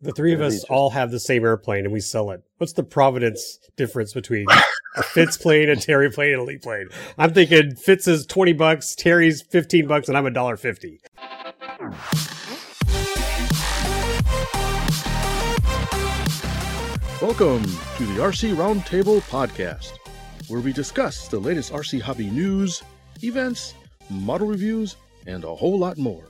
The three of us all have the same airplane and we sell it. What's the provenance difference between a Fitz plane, a Terry plane, and a Lee plane? I'm thinking Fitz is $20, Terry's $15, and I'm $1.50. Welcome to the RC Roundtable podcast, where we discuss the latest RC hobby news, events, model reviews, and a whole lot more.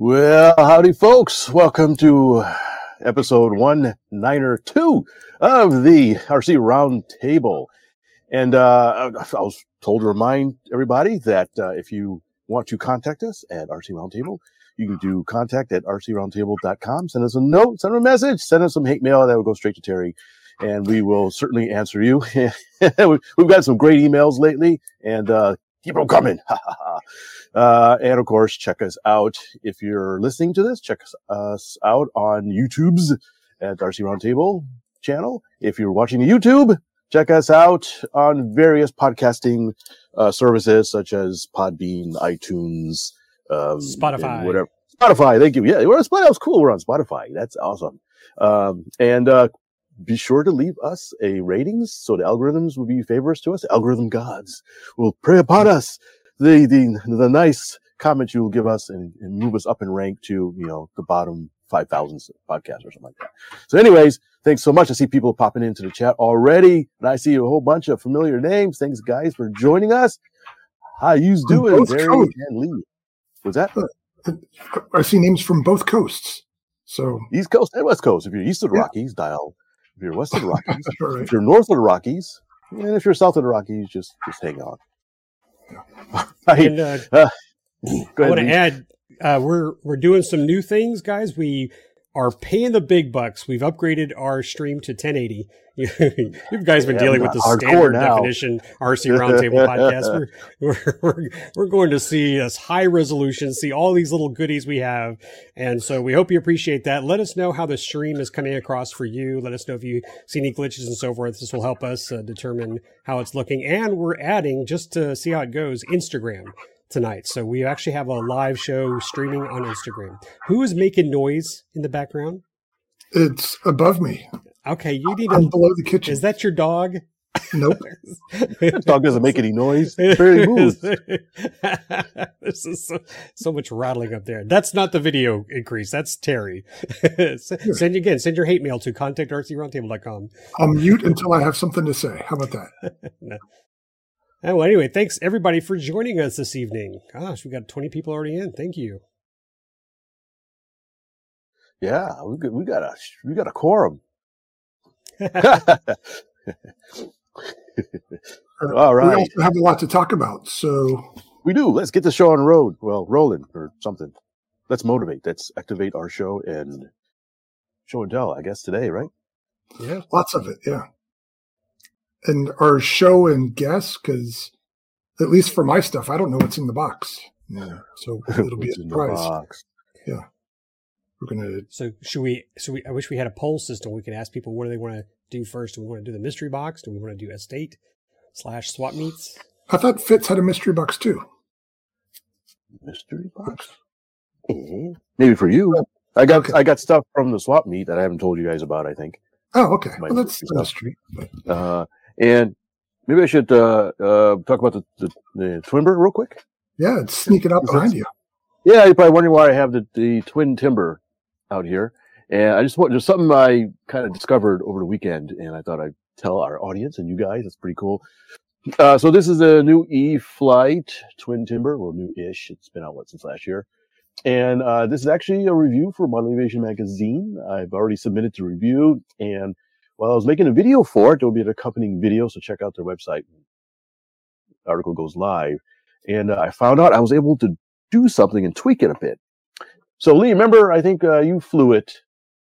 Well, howdy, folks. Welcome to episode 192 of the RC Roundtable. And I was told to remind everybody that if you want to contact us at RC Roundtable, you can do contact at rcroundtable.com. Send us a note, send a message, send us some hate mail. That will go straight to Terry, and we will certainly answer you. We've got some great emails lately, and keep them coming. And of course, check us out. If you're listening to this, check us out on YouTube's at RC Roundtable channel. If you're watching the YouTube, check us out on various podcasting services such as Podbean, iTunes, Spotify, whatever. Spotify. Thank you. Yeah. We're on Spotify. That was cool. We're on Spotify. That's awesome. And be sure to leave us a ratings so the algorithms will be favors to us. Algorithm gods will prey upon us. The nice comments you will give us and move us up in rank to, you know, the bottom 5,000th podcast or something like that. So anyways, thanks so much. I see people popping into the chat already, and I see a whole bunch of familiar names. Thanks, guys, for joining us. How you doing, Barry and Lee? Was that? I see names from both coasts. So East Coast and West Coast. If you're east of the Rockies, dial. If you're west of the Rockies, right. If you're north of the Rockies, and if you're south of the Rockies, just hang on. Right. And, go ahead, I want to add, we're doing some new things, guys. We are paying the big bucks. We've upgraded our stream to 1080. You guys been dealing with the standard now. Definition RC Roundtable podcast. We're going to see us high resolution, see all these little goodies we have. And so we hope you appreciate that. Let us know how the stream is coming across for you. Let us know if you see any glitches and so forth. This will help us determine how it's looking. And we're adding, just to see how it goes, Instagram tonight. So we actually have a live show streaming on Instagram. Who is making noise in the background? It's above me. Okay, you need to below the kitchen. Is that your dog? Nope. This dog doesn't make any noise. It barely moves. This is so much rattling up there. That's not the video increase. That's Terry. Send your hate mail to contact@rcroundtable.com. I'll mute until I have something to say. How about that? No. Oh, well, anyway, thanks everybody for joining us this evening. Gosh, we got 20 people already in. Thank you. Yeah, we got a quorum. All right. We also have a lot to talk about, so we do. Let's get the show on road. Well, rolling or something. Let's motivate. Let's activate our show and show and tell. I guess today, right? Yeah, lots of it. Yeah. And our show and guests, because at least for my stuff, I don't know what's in the box. Yeah. So it'll be a surprise. Yeah. We're gonna. So should we? I wish we had a poll system. We could ask people what do they want to do first. Do we want to do the mystery box? Do we want to do estate/swap meets? I thought Fitz had a mystery box too. Mystery box? Mm-hmm. Maybe for you. I got stuff from the swap meet that I haven't told you guys about. I think. Oh, okay. Well, that's the mystery. And maybe I should talk about the Twinber real quick. Yeah, it's sneaking up behind you. Yeah, you're probably wondering why I have the Twin Timber out here. And I just there's something I kind of discovered over the weekend, and I thought I'd tell our audience and you guys. It's pretty cool. So this is the new eFlight Twin Timber. Well, new-ish. It's been out, since last year. And this is actually a review for Model Aviation Magazine. I've already submitted the review, and while I was making a video for it, there will be an accompanying video, so check out their website. The article goes live. And I found out I was able to do something and tweak it a bit. So Lee, remember, I think you flew it.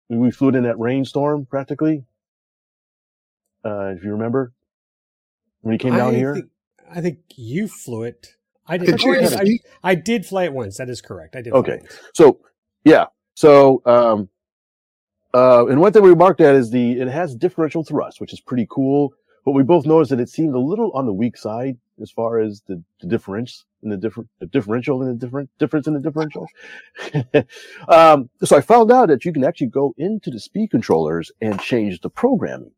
We flew it in that rainstorm practically. If you remember when you came down here, I think you flew it. I did. I did fly it once. That is correct. I did. Okay. So yeah. So and one thing we remarked at is it has differential thrust, which is pretty cool. But we both noticed that it seemed a little on the weak side as far as the difference. in the differential. So I found out that you can actually go into the speed controllers and change the programming.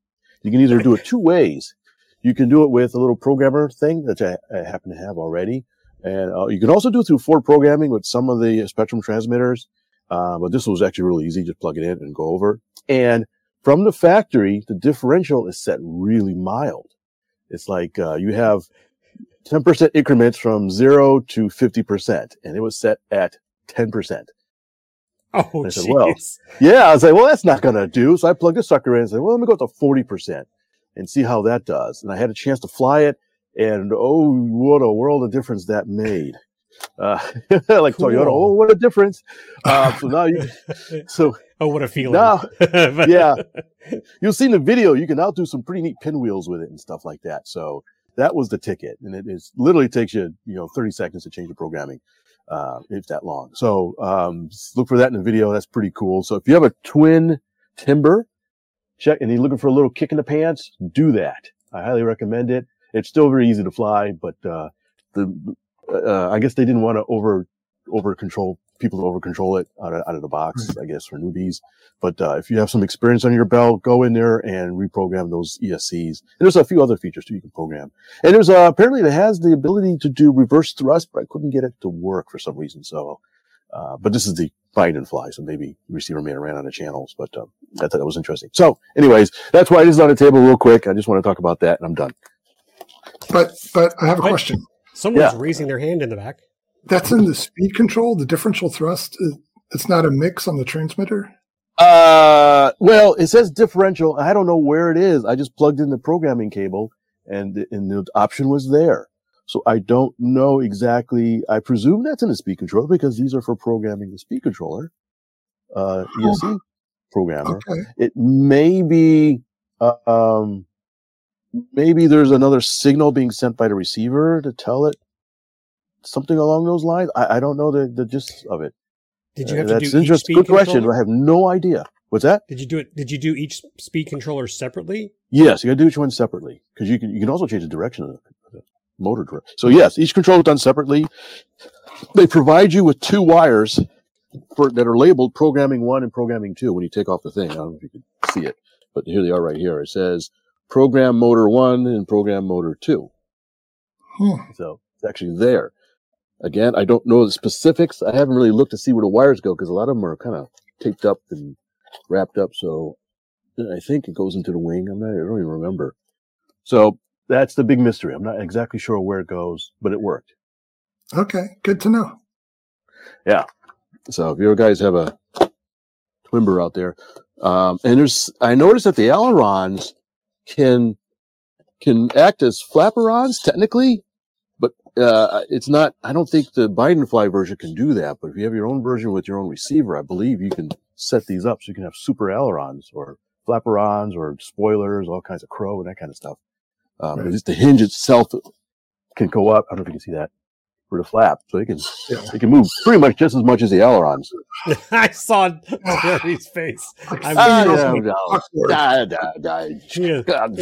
You can either do it two ways. You can do it with a little programmer thing that I happen to have already. And you can also do it through forward programming with some of the Spectrum transmitters. But this was actually really easy. Just plug it in and go over. And from the factory, the differential is set really mild. It's like you have 10% increments from 0 to 50%. And it was set at 10%. Oh, I said, well, yeah, I was like, well, that's not going to do. So I plugged the sucker in and said, well, let me go up to 40% and see how that does. And I had a chance to fly it. And oh, what a world of difference that made. Like cool. Toyota, oh, what a difference. So now you, so oh, what a feeling. Now, yeah, you've seen the video. You can now do some pretty neat pinwheels with it and stuff like that. So that was the ticket. And it is literally takes you, 30 seconds to change the programming. If that long. So, look for that in the video. That's pretty cool. So if you have a twin timber check and you're looking for a little kick in the pants, do that. I highly recommend it. It's still very easy to fly, but, I guess they didn't want to over control it out of the box, I guess, for newbies. But, if you have some experience on your belt, go in there and reprogram those ESCs. And there's a few other features too you can program. And there's, apparently it has the ability to do reverse thrust, but I couldn't get it to work for some reason. So, but this is the find and fly. So maybe receiver may have ran out of channels, but, I thought that was interesting. So anyways, that's why this is on the table real quick. I just want to talk about that and I'm done. But I have a question. Someone's raising their hand in the back. That's in the speed control, the differential thrust. It's not a mix on the transmitter? Well, it says differential. I don't know where it is. I just plugged in the programming cable, and the option was there. So I don't know exactly. I presume that's in the speed controller because these are for programming the speed controller, ESC programmer. Okay. It may be maybe there's another signal being sent by the receiver to tell it. Something along those lines. I don't know the gist of it. Did you have to do each speed controller? Good question. I have no idea. What's that? Did you do each speed controller separately? Yes, you got to do each one separately because you can also change the direction of the motor. So yes, each controller is done separately. They provide you with two wires that are labeled programming 1 and programming 2. When you take off the thing, I don't know if you can see it, but here they are right here. It says program motor 1 and program motor 2. So it's actually there. Again, I don't know the specifics. I haven't really looked to see where the wires go because a lot of them are kind of taped up and wrapped up. So I think it goes into the wing. I don't even remember. So that's the big mystery. I'm not exactly sure where it goes, but it worked. Okay. Good to know. Yeah. So if you guys have a Twimber out there, and I noticed that the ailerons can act as flapperons technically. It's not, I don't think the Biden Fly version can do that, but if you have your own version with your own receiver, I believe you can set these up so you can have super ailerons or flapperons or spoilers, all kinds of crow and that kind of stuff. At least the hinge itself can go up. I don't know if you can see that for the flap. So it can move pretty much just as much as the ailerons. I saw Jerry's face. He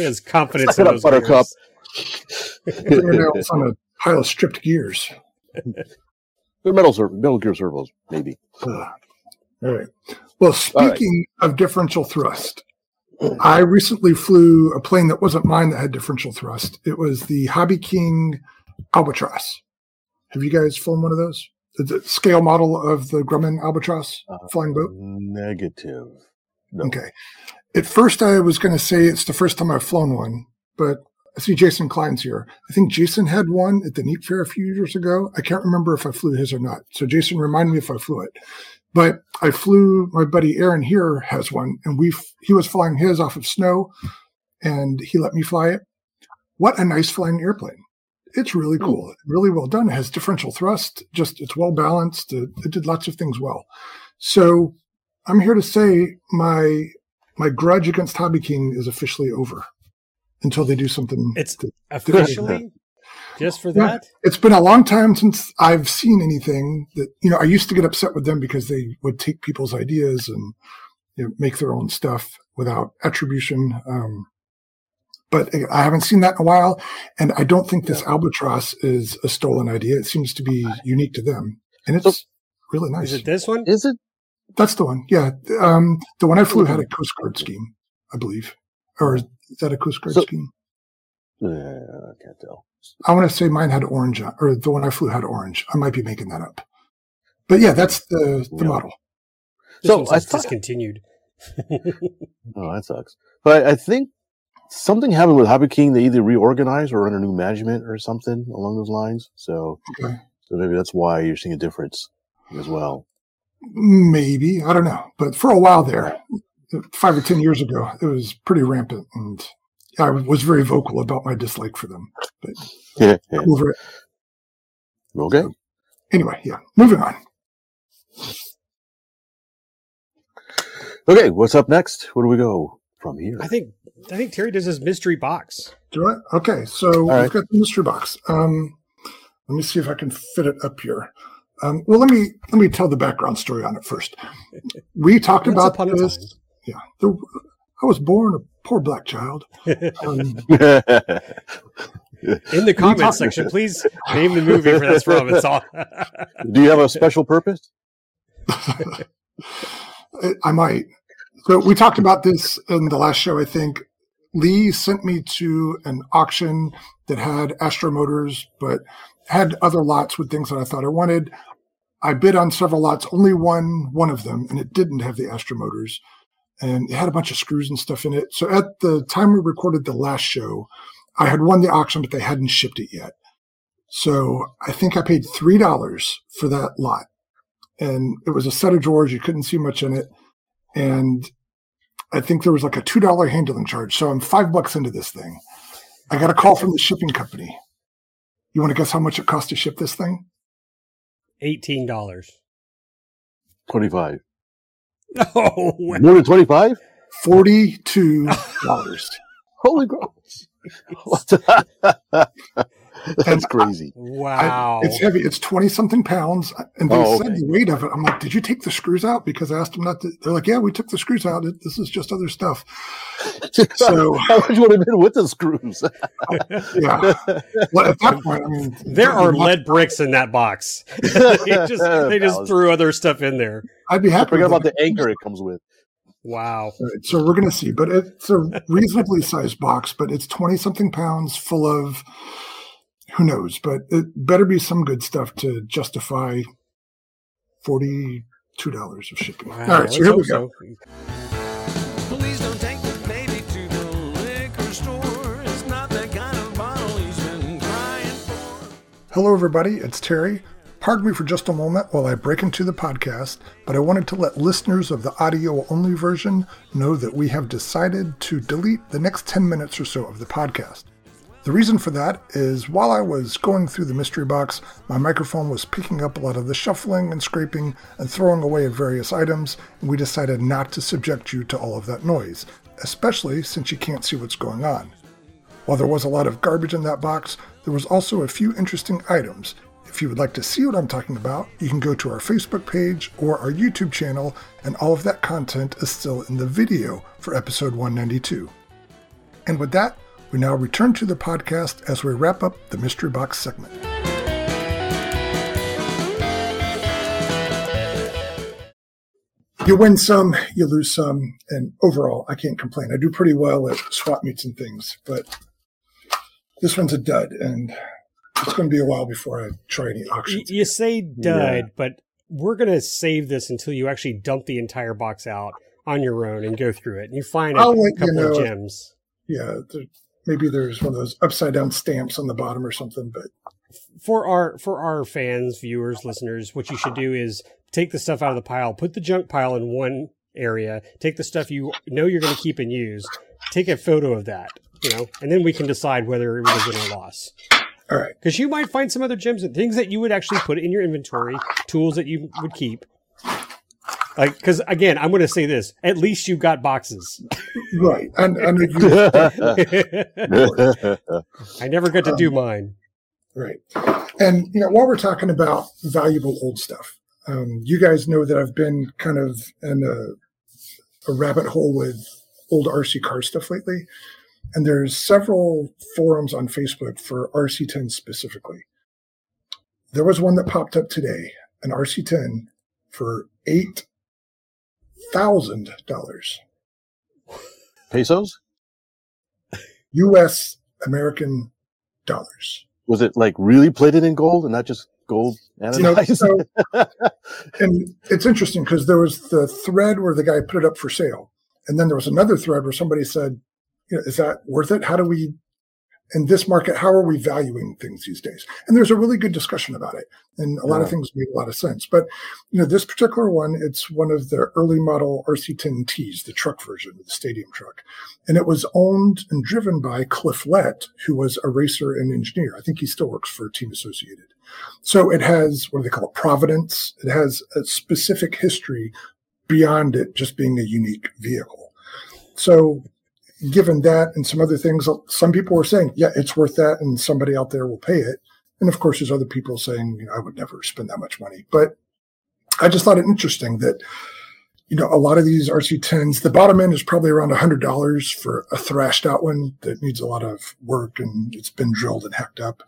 has confidence in those buttercup. It's on a pile of stripped gears. They're metal gear servos, maybe. All right. Well, speaking of differential thrust, I recently flew a plane that wasn't mine that had differential thrust. It was the Hobby King Albatross. Have you guys flown one of those? The scale model of the Grumman Albatross flying boat? Negative. No. Okay. At first, I was going to say it's the first time I've flown one, but I see Jason Klein's here. I think Jason had one at the NEAT Fair a few years ago. I can't remember if I flew his or not. So Jason, remind me if I flew it. But I flew, my buddy Aaron here has one, and he was flying his off of snow, and he let me fly it. What a nice flying airplane. It's really cool. Really well done. It has differential thrust. Just it's well balanced. It did lots of things well. So I'm here to say my grudge against Hobby King is officially over. Until they do something. It's officially just for that. It's been a long time since I've seen anything that, I used to get upset with them because they would take people's ideas and make their own stuff without attribution. But I haven't seen that in a while, and I don't think this albatross is a stolen idea. It seems to be unique to them, and it's really nice. Is it this one? Is it? That's the one. Yeah, the one I flew had a Coast Guard scheme, I believe. Or is that a Coast Guard scheme? I can't tell. I want to say mine had orange, or the one I flew had orange. I might be making that up. But yeah, that's the model. So I thought discontinued. Oh, that sucks. But I think something happened with Hobby King. They either reorganized or under new management or something along those lines. So, so maybe that's why you're seeing a difference as well. Maybe. I don't know. But for a while there, 5 or 10 years ago, it was pretty rampant. And I was very vocal about my dislike for them. But I'm over it. Okay. So, anyway, moving on. Okay, what's up next? Where do we go from here? I think Terry does his mystery box. Do I? Okay, so we've got the mystery box. Let me see if I can fit it up here. Well, let me tell the background story on it first. We talked about this. Yeah, I was born a poor black child. In the comments section, please name the movie for this from. It's all. Do you have a special purpose? I might. So we talked about this in the last show, I think. Lee sent me to an auction that had Astro Motors, but had other lots with things that I thought I wanted. I bid on several lots, only one of them, and it didn't have the Astro Motors. And it had a bunch of screws and stuff in it. So at the time we recorded the last show, I had won the auction, but they hadn't shipped it yet. So I think I paid $3 for that lot. And it was a set of drawers. You couldn't see much in it. And I think there was like a $2 handling charge. So I'm $5 into this thing. I got a call from the shipping company. You want to guess how much it cost to ship this thing? $18. 25. No way. More than 25? $42. Holy crap. That's crazy. Wow. It's heavy. It's 20-something pounds. And they said the weight of it. I'm like, did you take the screws out? Because I asked them not to. They're like, yeah, we took the screws out. This is just other stuff. So how much would it have been with the screws? Yeah. Well, at that point, I mean, there are lead bricks in that box. they just threw other stuff in there. I'd be happy. I forgot about the anchor it comes with. Wow. Right, so we're going to see. But it's a reasonably sized box, but it's 20-something pounds full of who knows, but it better be some good stuff to justify $42 of shipping. Wow, all right, so here we go. Please don't take the baby to the liquor store. It's not that kind of bottle he's been crying for. Hello, everybody. It's Terry. Pardon me for just a moment while I break into the podcast, but I wanted to let listeners of the audio-only version know that we have decided to delete the next 10 minutes or so of the podcast. The reason for that is while I was going through the mystery box, my microphone was picking up a lot of the shuffling and scraping and throwing away of various items, and we decided not to subject you to all of that noise, especially since you can't see what's going on. While there was a lot of garbage in that box, there was also a few interesting items. If you would like to see what I'm talking about, you can go to our Facebook page or our YouTube channel, and all of that content is still in the video for episode 192. And with that, we now return to the podcast as we wrap up the Mystery Box segment. You win some, you lose some, and overall, I can't complain. I do pretty well at swap meets and things, but this one's a dud, and it's going to be a while before I try any auctions. You say dud, but we're going to save this until you actually dump the entire box out on your own and go through it, and you find a couple of gems. Yeah, maybe there's one of those upside down stamps on the bottom or something. But for our fans, viewers, listeners, what you should do is take the stuff out of the pile, put the junk pile in one area, take the stuff you know you're going to keep and use, take a photo of that, and then we can decide whether it was a win or loss. All right, because you might find some other gems and things that you would actually put in your inventory, tools that you would keep. Like, because again, I'm going to say this: at least you got boxes, right? And I never got to do mine, right? And while we're talking about valuable old stuff, you guys know that I've been kind of in a rabbit hole with old RC car stuff lately. And there's several forums on Facebook for RC10 specifically. There was one that popped up today, an RC10 for $8,000. Pesos? U.S. American dollars. Was it like really plated in gold and not just gold anodized? You know, so, and it's interesting because there was the thread where the guy put it up for sale. And then there was another thread where somebody said, you know, is that worth it? How do we, in this market, how are we valuing things these days? And there's a really good discussion about it. And a lot of things made a lot of sense. But, you know, this particular one, it's one of the early model RC10Ts, the truck version of the stadium truck. And it was owned and driven by Cliff Lett, who was a racer and engineer. I think he still works for Team Associated. So it has, what do they call it, provenance. It has a specific history beyond it just being a unique vehicle. So given that and some other things, some people were saying, yeah, it's worth that, and somebody out there will pay it. And of course, there's other people saying, you know, I would never spend that much money. But I just thought it interesting that, you know, a lot of these RC10s, the bottom end is probably around $100 for a thrashed out one that needs a lot of work and it's been drilled and hacked up.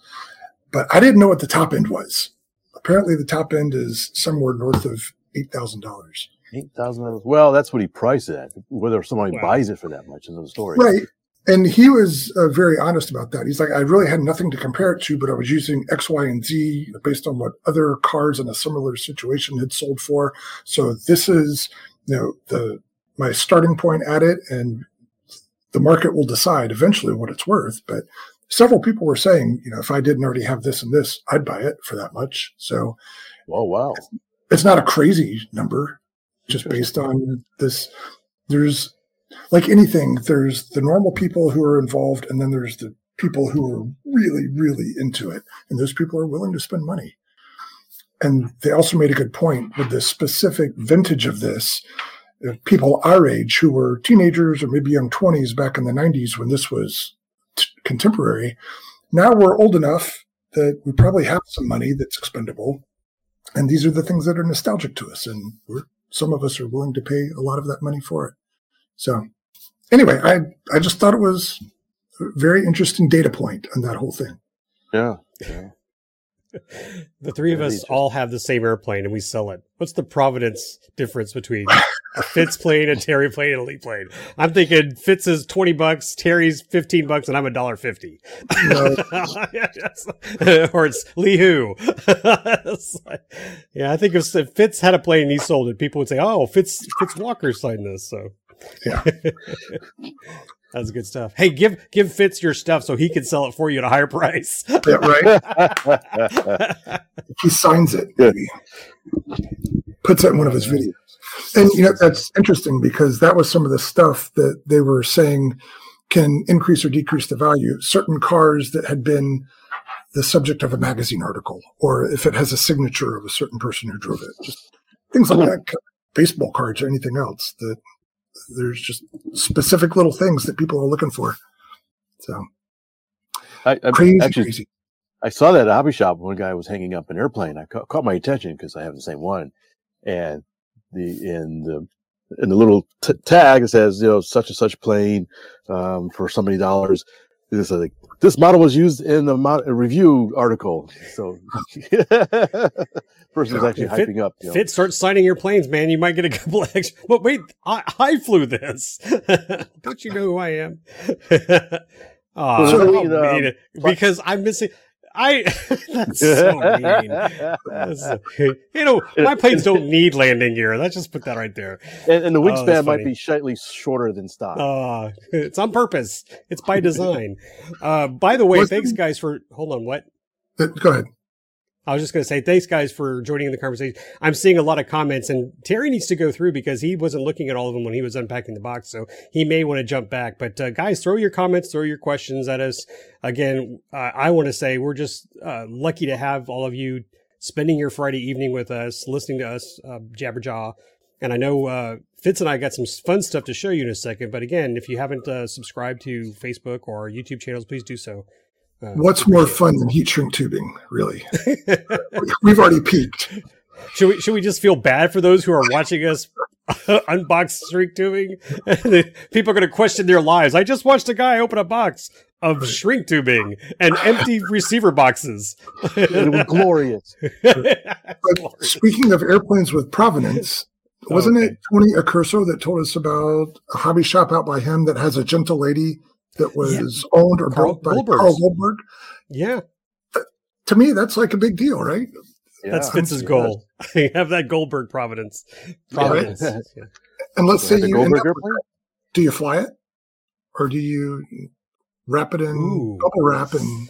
But I didn't know what the top end was. Apparently, the top end is somewhere north of $8,000. $8,000. Well, that's what he priced it at. Whether somebody buys it for that much is another story. Right. And he was very honest about that. He's like, I really had nothing to compare it to, but I was using X, Y, and Z based on what other cars in a similar situation had sold for. So this is, you know, my starting point at it, and the market will decide eventually what it's worth. But several people were saying, you know, if I didn't already have this and this, I'd buy it for that much. So, oh, wow. It's not a crazy number. Just based on this, there's like anything, there's the normal people who are involved, and then there's the people who are really, really into it. And those people are willing to spend money. And they also made a good point with the specific vintage of this. People our age who were teenagers or maybe young 20s back in the 90s when this was contemporary, now we're old enough that we probably have some money that's expendable. And these are the things that are nostalgic to us. And some of us are willing to pay a lot of that money for it. So anyway, I just thought it was a very interesting data point on that whole thing. Yeah. The three of us all have the same airplane and we sell it. What's the provenance difference between a Fitz plane, a Terry plane, and a Lee plane? I'm thinking Fitz is $20, Terry's $15, and I'm $1.50. Or it's Lee Who. Yeah, I think if Fitz had a plane and he sold it, people would say, oh, Fitz Walker signed this. So yeah. That's good stuff. Hey, give Fitz your stuff so he can sell it for you at a higher price. Yeah, right. He signs it. Maybe. Puts it in one of his videos. And you know, that's interesting because that was some of the stuff that they were saying can increase or decrease the value. Certain cars that had been the subject of a magazine article, or if it has a signature of a certain person who drove it. Just things like that, baseball cards or anything else that there's just specific little things that people are looking for. So crazy. I saw that at a hobby shop. One guy was hanging up an airplane. I caught my attention because I have the same one. And in the little tag, it says, you know, such and such plane for so many dollars. It's like, this model was used in the review article. So person was actually hyping up. You know. Fit, start signing your planes, man. You might get a couple of extra. But wait, I flew this. Don't you know who I am? Because I'm missing. That's so mean. You know, my planes don't need landing gear. Let's just put that right there. And the wingspan might be slightly shorter than stock. It's on purpose. It's by design. By the way, thanks guys for hold on. What? Go ahead. I was just going to say thanks guys for joining the conversation. I'm seeing a lot of comments, and Terry needs to go through because he wasn't looking at all of them when he was unpacking the box. So he may want to jump back, but guys, throw your comments, throw your questions at us. Again, I want to say we're just lucky to have all of you spending your Friday evening with us, listening to us jabberjaw. And I know Fitz and I got some fun stuff to show you in a second, but again, if you haven't subscribed to Facebook or our YouTube channels, please do so. What's more fun than heat shrink tubing, really? We've already peaked. Should we just feel bad for those who are watching us unboxed shrink tubing. People are going to question their lives. I just watched a guy open a box of shrink tubing and empty receiver boxes. It was glorious. But speaking of airplanes with provenance, wasn't it Tony Accurso that told us about a hobby shop out by him that has a gentle lady that was owned or built by Carl Goldberg? Yeah. To me, that's like a big deal, right? Yeah. That's Fitz's goal. Have that Goldberg provenance. Yeah. Yeah. And let's say you end up with, do you fly it, or do you wrap it in bubble wrap? And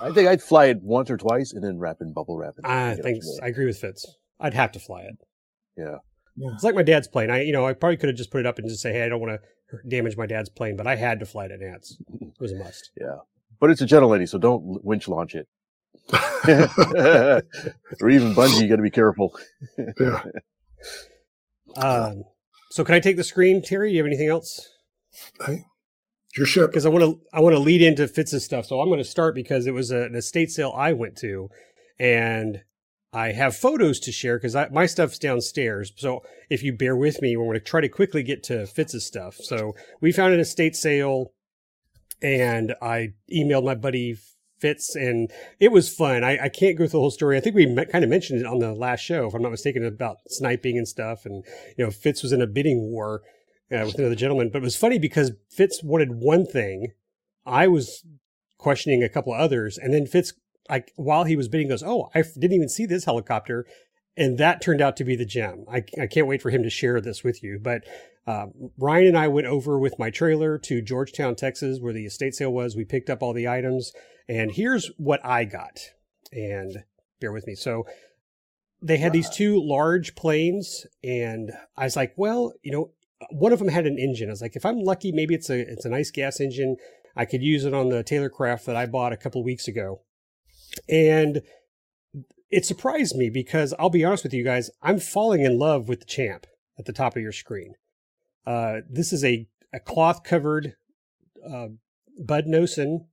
I think I'd fly it once or twice and then wrap in bubble wrap. I agree with Fitz. I'd have to fly it. Yeah, it's like my dad's plane. I probably could have just put it up and just say, hey, I don't want to damage my dad's plane, but I had to fly it at NATS. It was a must. Yeah, but it's a gentle lady, so don't winch launch it. Or even bungee, you got to be careful. Yeah. So can I take the screen, Terry? You have anything else? Hey, your ship. Because I want to lead into Fitz's stuff. So I'm going to start because it was an estate sale I went to, and I have photos to share because my stuff's downstairs. So if you bear with me, we're going to try to quickly get to Fitz's stuff. So we found an estate sale, and I emailed my buddy Fitz, and it was fun. I can't go through the whole story. I think we kind of mentioned it on the last show, if I'm not mistaken, about sniping and stuff. And, Fitz was in a bidding war with another gentleman. But it was funny because Fitz wanted one thing. I was questioning a couple of others. And then Fitz, while he was bidding, goes, oh, I didn't even see this helicopter. And that turned out to be the gem. I can't wait for him to share this with you. But Ryan and I went over with my trailer to Georgetown, Texas, where the estate sale was. We picked up all the items. And here's what I got. And bear with me. So they had these two large planes. And I was like, well, one of them had an engine. I was like, if I'm lucky, maybe it's a nice gas engine. I could use it on the Taylorcraft that I bought a couple of weeks ago. And it surprised me because I'll be honest with you guys, I'm falling in love with the Champ at the top of your screen. This is a cloth-covered Bud Nosen,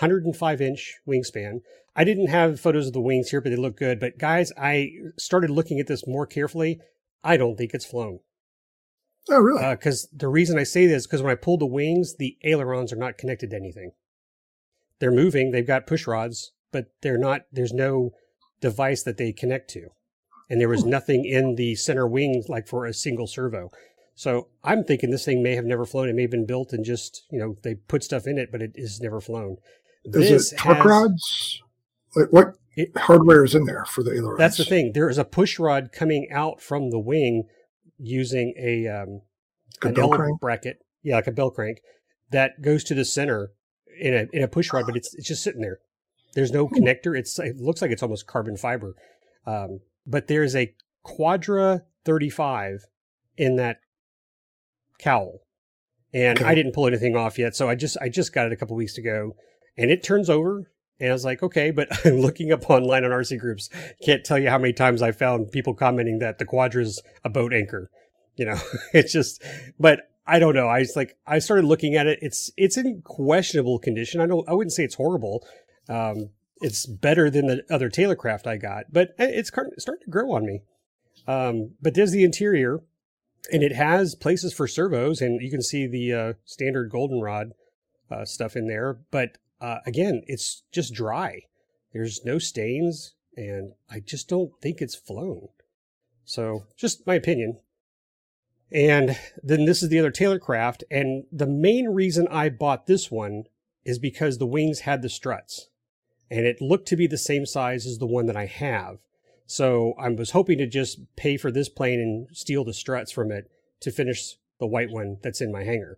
105-inch wingspan. I didn't have photos of the wings here, but they look good. But guys, I started looking at this more carefully. I don't think it's flown. Oh, really? Because the reason I say this is because when I pulled the wings, the ailerons are not connected to anything. They're moving. They've got push rods, but they're not. There's no device that they connect to. And there was nothing in the center wing, like for a single servo. So I'm thinking this thing may have never flown. It may have been built and just, they put stuff in it, but it is never flown. Is it torque rods? Like what hardware is in there for the ailerons? That's the thing. There is a push rod coming out from the wing using an L crank bracket. Yeah, like a bell crank that goes to the center in a push rod, but it's just sitting there. There's no connector. It looks like it's almost carbon fiber. But there is a Quadra 35 in that cowl, and I didn't pull anything off yet. So I just got it a couple of weeks ago, and it turns over, and I was like, okay, but I'm looking up online on RC groups. Can't tell you how many times I found people commenting that the Quadra's a boat anchor, it's just, but I don't know. I started looking at it. It's in questionable condition. I wouldn't say it's horrible. It's better than the other Taylorcraft I got, but it's starting to grow on me. But there's the interior, and it has places for servos, and you can see the standard goldenrod stuff in there. But again, it's just dry. There's no stains, and I just don't think it's flown. So just my opinion. And then this is the other Taylorcraft, and the main reason I bought this one is because the wings had the struts. And it looked to be the same size as the one that I have. So I was hoping to just pay for this plane and steal the struts from it to finish the white one that's in my hangar.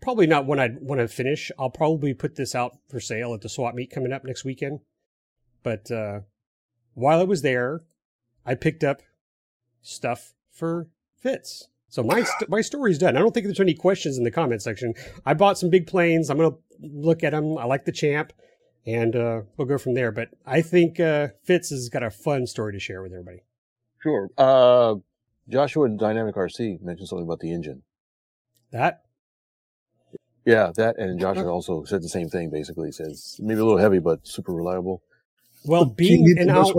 Probably not one I'd want to finish. I'll probably put this out for sale at the swap meet coming up next weekend. But while I was there, I picked up stuff for Fitz. So my story's done. I don't think there's any questions in the comment section. I bought some big planes. I'm going to look at them. I like the Champ, and we'll go from there. But I think Fitz has got a fun story to share with everybody. Sure. Joshua in Dynamic RC mentioned something about the engine. That? Yeah, that, and Joshua also said the same thing, basically. He says, maybe a little heavy, but super reliable. Well, being an out...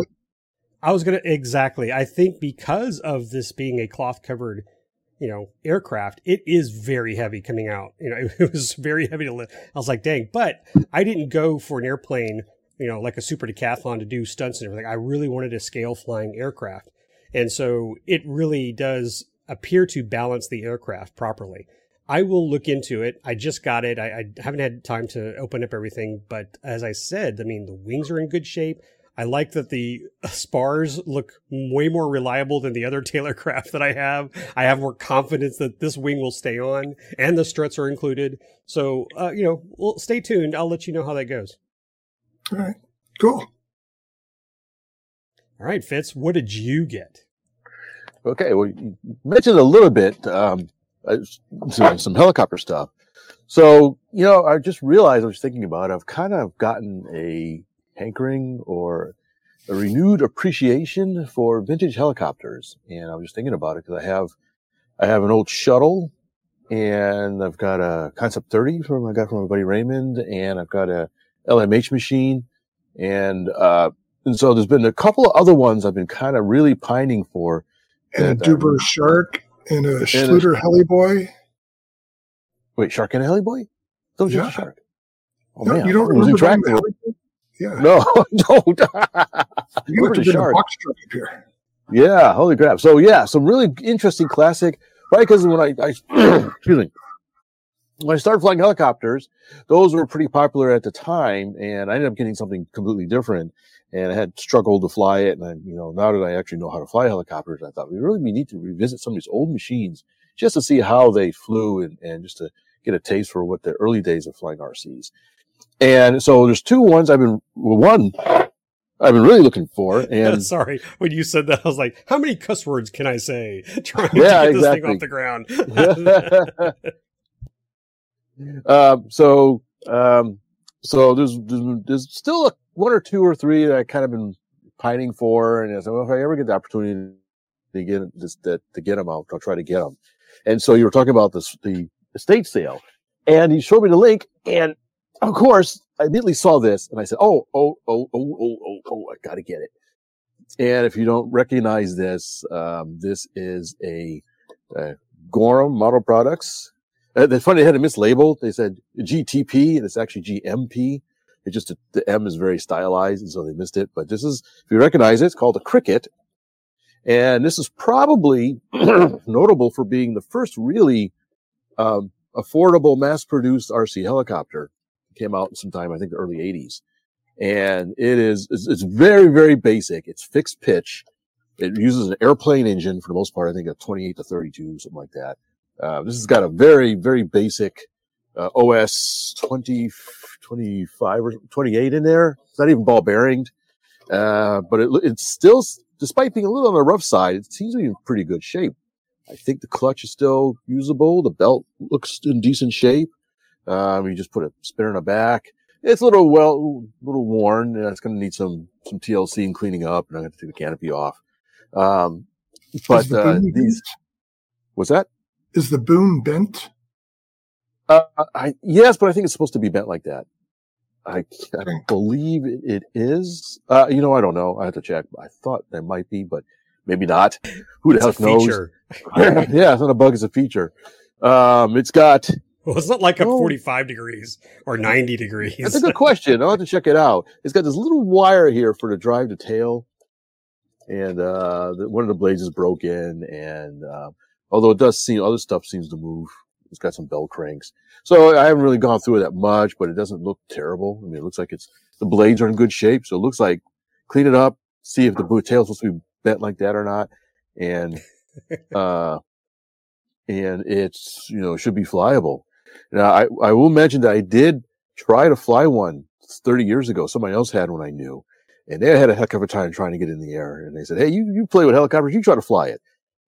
Exactly. I think because of this being a cloth covered, you know, aircraft, it is very heavy coming out. You know, it was very heavy to lift. I was like, dang, but I didn't go for an airplane, you know, like a Super Decathlon to do stunts and everything. I really wanted a scale flying aircraft. And so it really does appear to balance the aircraft properly. I will look into it. I just got it. I haven't had time to open up everything. But as I said, I mean, the wings are in good shape. I like that the spars look way more reliable than the other Taylorcraft that I have. I have more confidence that this wing will stay on, and the struts are included. So, you know, well, stay tuned. I'll let you know how that goes. All right. Cool. All right, Fitz, what did you get? Okay. Well, you mentioned a little bit some helicopter stuff. So, you know, I just realized I was thinking about it. I've kind of gotten a hankering or a renewed appreciation for vintage helicopters. And I was just thinking about it because I have an old shuttle, and I've got a Concept 30 I got from my buddy Raymond, and I've got a LMH machine. And so there's been a couple of other ones I've been kind of really pining for. And a Duber Shark and a Schluter Heliboy. Wait, Shark and a Heliboy? Those are Shark. Oh, no, man. You don't remember the Yeah. No, don't. You were just a box truck up here. Yeah, holy crap. So, yeah, some really interesting classic, right? Because when I excuse me, when I started flying helicopters, those were pretty popular at the time, and I ended up getting something completely different. And I had struggled to fly it, and I, you know, now that I actually know how to fly helicopters, I thought we need to revisit some of these old machines just to see how they flew and just to get a taste for what the early days of flying RCs. And so there's two ones I've been really looking for. And sorry, when you said that, I was like, how many cuss words can I say? Trying to get this thing off the ground. So there's still one or two or three that I kind of been pining for, and I said, well, if I ever get the opportunity to get them out, I'll try to get them. And so you were talking about the estate sale, and you showed me the link, and of course I immediately saw this, and I said, oh, I got to get it. And if you don't recognize this, this is a Gorham Model Products. It's funny, they had it mislabeled. They said GTP, and it's actually GMP. It's just the M is very stylized, and so they missed it. But this is, if you recognize it, it's called a Cricket. And this is probably notable for being the first really affordable, mass-produced RC helicopter. It came out sometime, I think, the early 80s. And it's very, very basic. It's fixed pitch. It uses an airplane engine for the most part, I think, a 28 to 32, something like that. This has got a very, very basic OS 20, 25 or 28 in there. It's not even ball bearinged. But it's still, despite being a little on the rough side, it seems to be in pretty good shape. I think the clutch is still usable. The belt looks in decent shape. You just put a spinner in the back. It's a little worn, and it's going to need some TLC and cleaning up, and I'm going to take the canopy off. But these, what's that? Is the boom bent? Yes, but I think it's supposed to be bent like that. I believe it is. You know, I don't know. I have to check. I thought there might be, but maybe not. Who the hell knows? Yeah, it's not a bug. It's a feature. It's got... Well, it's not like a 45 degrees or 90 degrees. That's a good question. I'll have to check it out. It's got this little wire here for the drive to tail. And one of the blades is broken. And although it does seem, other stuff seems to move. It's got some bell cranks. So I haven't really gone through it that much, but it doesn't look terrible. I mean, it looks like the blades are in good shape. So it looks like clean it up, see if the tail's supposed to be bent like that or not. And it's, you know, should be flyable. Now, I will mention that I did try to fly one 30 years ago. Somebody else had one I knew, and they had a heck of a time trying to get in the air. And they said, hey, you play with helicopters, you try to fly it.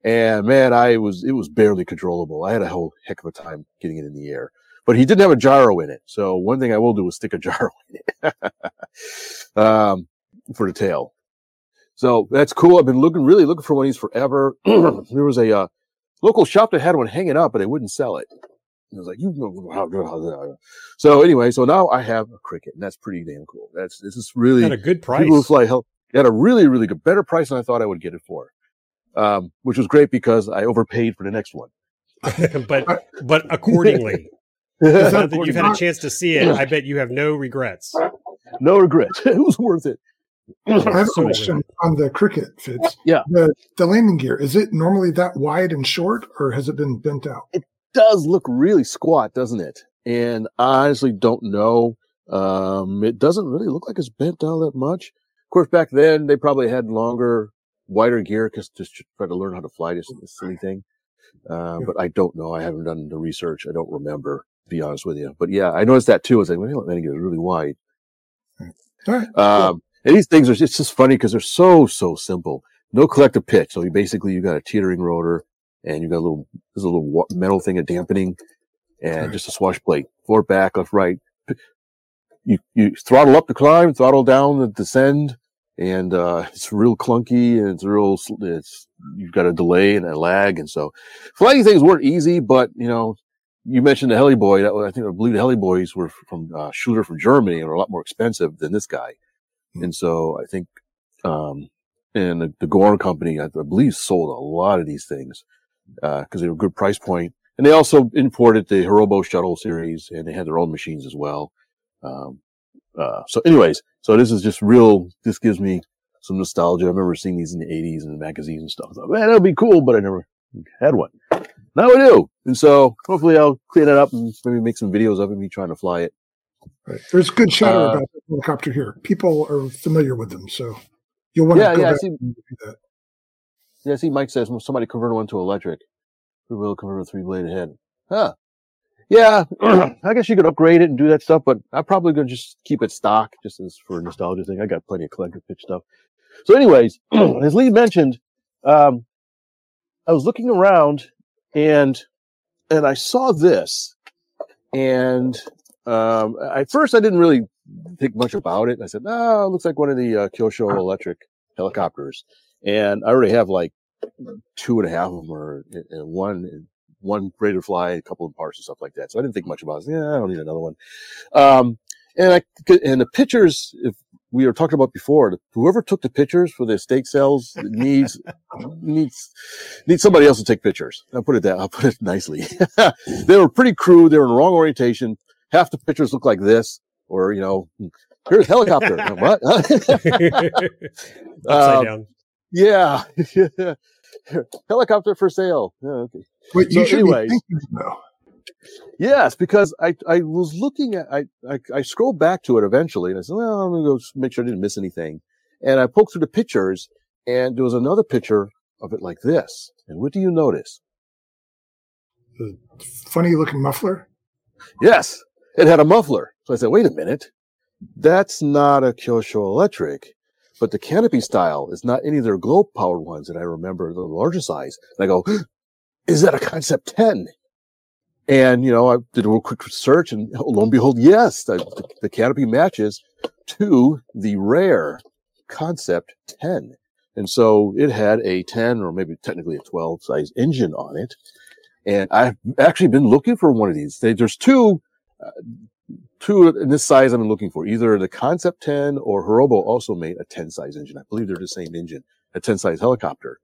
And man, it was barely controllable. I had a whole heck of a time getting it in the air, but he didn't have a gyro in it. So one thing I will do is stick a gyro in it, for the tail. So that's cool. I've been really looking for one of these forever. There was a local shop that had one hanging up, but they wouldn't sell it. And I was like, you know how. So anyway, so now I have a Cricket, and that's pretty damn cool. This is really at a good price. People who fly at a really, really good, better price than I thought I would get it for, which was great because I overpaid for the next one. but accordingly. Now that you've had a chance to see it, I bet you have no regrets. No regrets. It was worth it. I have a question on the Cricket, Fitz. Yeah. The landing gear, is it normally that wide and short, or has it been bent out? It does look really squat, doesn't it? And I honestly don't know. It doesn't really look like it's bent out that much. Of course, back then, they probably had longer, wider gear because just to try to learn how to fly this silly thing. But I don't know. I haven't done the research. I don't remember, to be honest with you. But yeah, I noticed that too. I was like, well, the landing gear is really wide. All right. And these things it's just funny because they're so simple. No collective pitch. So you got a teetering rotor and you got there's a little metal thing, a dampening, and just a swash plate. Forward, back, left, right. You throttle up to climb, throttle down to descend. And, it's real clunky and you've got a delay and a lag. And so flying things weren't easy, but you mentioned the Heliboy. I believe the Heliboys were from Schuler from Germany and were a lot more expensive than this guy. And so I think, and the Gorn company, I believe, sold a lot of these things, cause they were a good price point. And they also imported the Hirobo shuttle series and they had their own machines as well. So this is just real. This gives me some nostalgia. I remember seeing these in the 80s in the magazines and stuff. I thought, man, that'd be cool, but I never had one. Now I do. And so hopefully I'll clean it up and maybe make some videos of me trying to fly it. Right. There's good chatter about the helicopter here. People are familiar with them, so you'll want to go back and do that. Yeah, I see Mike says somebody converted one to electric. We will convert a three-blade head. Huh. Yeah, I guess you could upgrade it and do that stuff, but I'm probably going to just keep it stock just as for a nostalgia thing. I got plenty of collector pitch stuff. So anyways, as Lee mentioned, I was looking around and I saw this. And at first I didn't really think much about it. I said, it looks like one of the Kyosho electric helicopters. And I already have like 2.5 of them and one Raider Fly, a couple of parts and stuff like that. So I didn't think much about it. I don't need another one. And the pictures, if we were talking about before, whoever took the pictures for the stake sales needs somebody else to take pictures. I'll put it nicely. They were pretty crude. They were in the wrong orientation. Half the pictures look like this, or, here's a helicopter. What? Upside down. Yeah. Helicopter for sale. Yeah, okay. Wait, so anyway, yes, because I was looking at I scrolled back to it eventually, and I said, I'm gonna go make sure I didn't miss anything. And I poked through the pictures, and there was another picture of it like this. And what do you notice? The funny looking muffler. Yes, it had a muffler. So I said, wait a minute, that's not a Kyosho Electric. But the canopy style is not any of their globe powered ones that I remember, the larger size. And I go, is that a Concept 10? And, I did a real quick search, and lo and behold, yes, the canopy matches to the rare Concept 10. And so it had a 10 or maybe technically a 12 size engine on it. And I've actually been looking for one of these. There's two in this size I've been looking for. Either the Concept 10 or Hirobo also made a 10 size engine. I believe they're the same engine, a 10 size helicopter.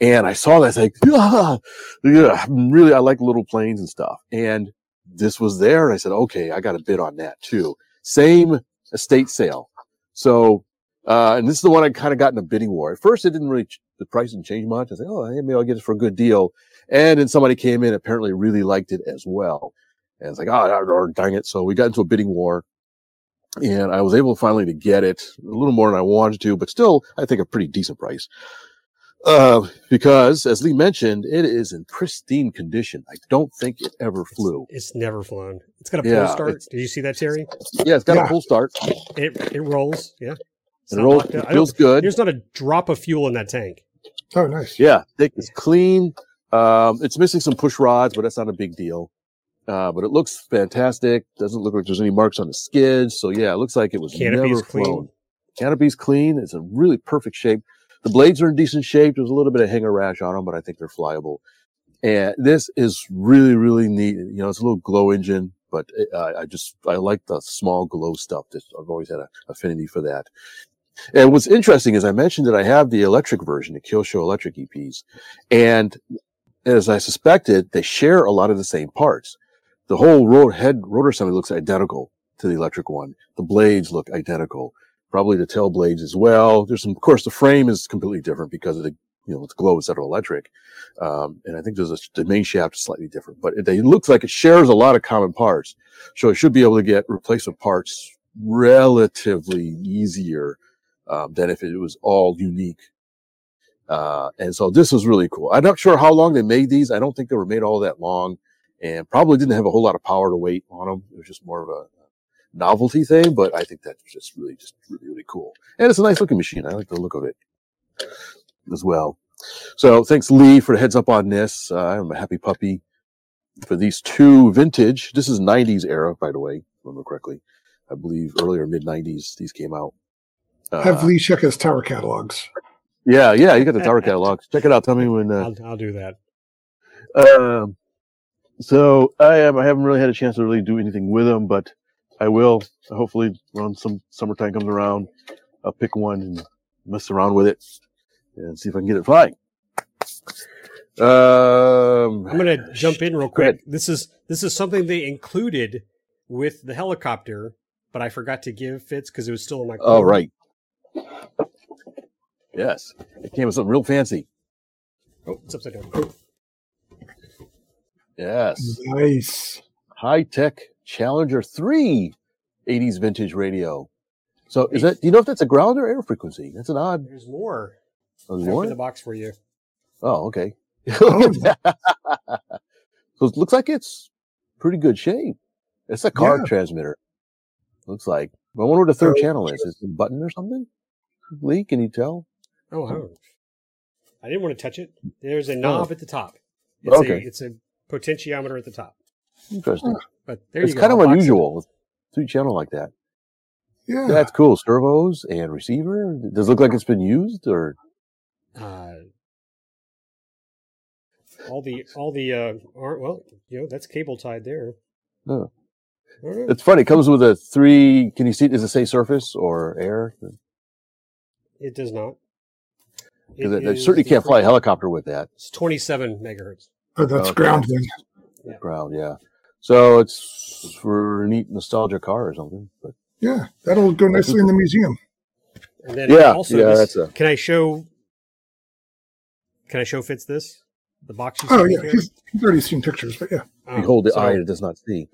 And I saw that, I was like, really, I like little planes and stuff. And this was there. And I said, okay, I got a bid on that too. Same estate sale. So, and this is the one I kind of got in a bidding war. At first, the price didn't change much. I said, maybe I'll get it for a good deal. And then somebody came in, apparently really liked it as well. And it's like, dang it. So we got into a bidding war, and I was able finally to get it a little more than I wanted to, but still, I think a pretty decent price. Because as Lee mentioned, it is in pristine condition. I don't think it ever flew. It's never flown. It's got a pull start. Did you see that, Terry? Yeah, it's got a pull start. It rolls. Yeah. It rolls. It feels good. There's not a drop of fuel in that tank. Oh, nice. Yeah. It's clean. It's missing some push rods, but that's not a big deal. But it looks fantastic. Doesn't look like there's any marks on the skids. So yeah, it looks like it was never flown. Canopy's clean. It's in really perfect shape. The blades are in decent shape. There's a little bit of hanger rash on them, but I think they're flyable. And this is really, really neat. It's a little glow engine, but I like the small glow stuff. I've always had an affinity for that. And what's interesting is I mentioned that I have the electric version, the Kyosho electric EPs. And as I suspected, they share a lot of the same parts. The whole head rotor assembly looks identical to the electric one. The blades look identical, probably the tail blades as well. There's some, of course, the frame is completely different because of the, you know, it's glow instead of electric. And I think there's the main shaft is slightly different, but it looks like it shares a lot of common parts. So it should be able to get replacement parts relatively easier than if it was all unique. And so this was really cool. I'm not sure how long they made these. I don't think they were made all that long and probably didn't have a whole lot of power to weight on them. It was just more of a novelty thing, but I think that's just really cool. And it's a nice looking machine. I like the look of it as well. So thanks, Lee, for the heads up on this. I'm a happy puppy for these two vintage. This is 90s era, by the way, if I remember correctly. I believe earlier mid-90s these came out. Have Lee check his tower catalogs. Yeah, you got the tower catalogs. Check it out. Tell me when. I'll do that. So I haven't really had a chance to really do anything with them, but I will. Hopefully, when some summertime comes around, I'll pick one and mess around with it and see if I can get it flying. I'm going to jump in real quick. This is something they included with the helicopter, but I forgot to give Fitz because it was still in my car. Oh, right. Yes. It came with something real fancy. Oh, it's upside down. Yes. Nice. High-tech Challenger 3 80s vintage radio. So is that, do you know if that's a ground or air frequency? That's an odd. There's more. Oh, there's more? Open the box for you. Oh, okay. So it looks like it's pretty good shape. It's a card transmitter. Looks like. I wonder what the third channel is. Is it a button or something? Lee, can you tell? Oh, I didn't want to touch it. There's a knob at the top. It's a potentiometer at the top. Interesting. But there it's you go. It's kind of unusual. Three channel like that. Yeah. That's cool. Servos and receiver. Does it look like it's been used or? That's cable tied there. No. It's funny. It comes with a three. Can you see? Does it say surface or air? It does not. They certainly can't fly a helicopter with that. It's 27 megahertz. Oh, that's grounding. Yeah. Ground, yeah. So it's for a neat nostalgia car or something. But yeah, that'll go nicely in the museum. And then Can I show Fitz this? The box. Oh yeah, he's already seen pictures, but yeah. Behold the eye that does not see.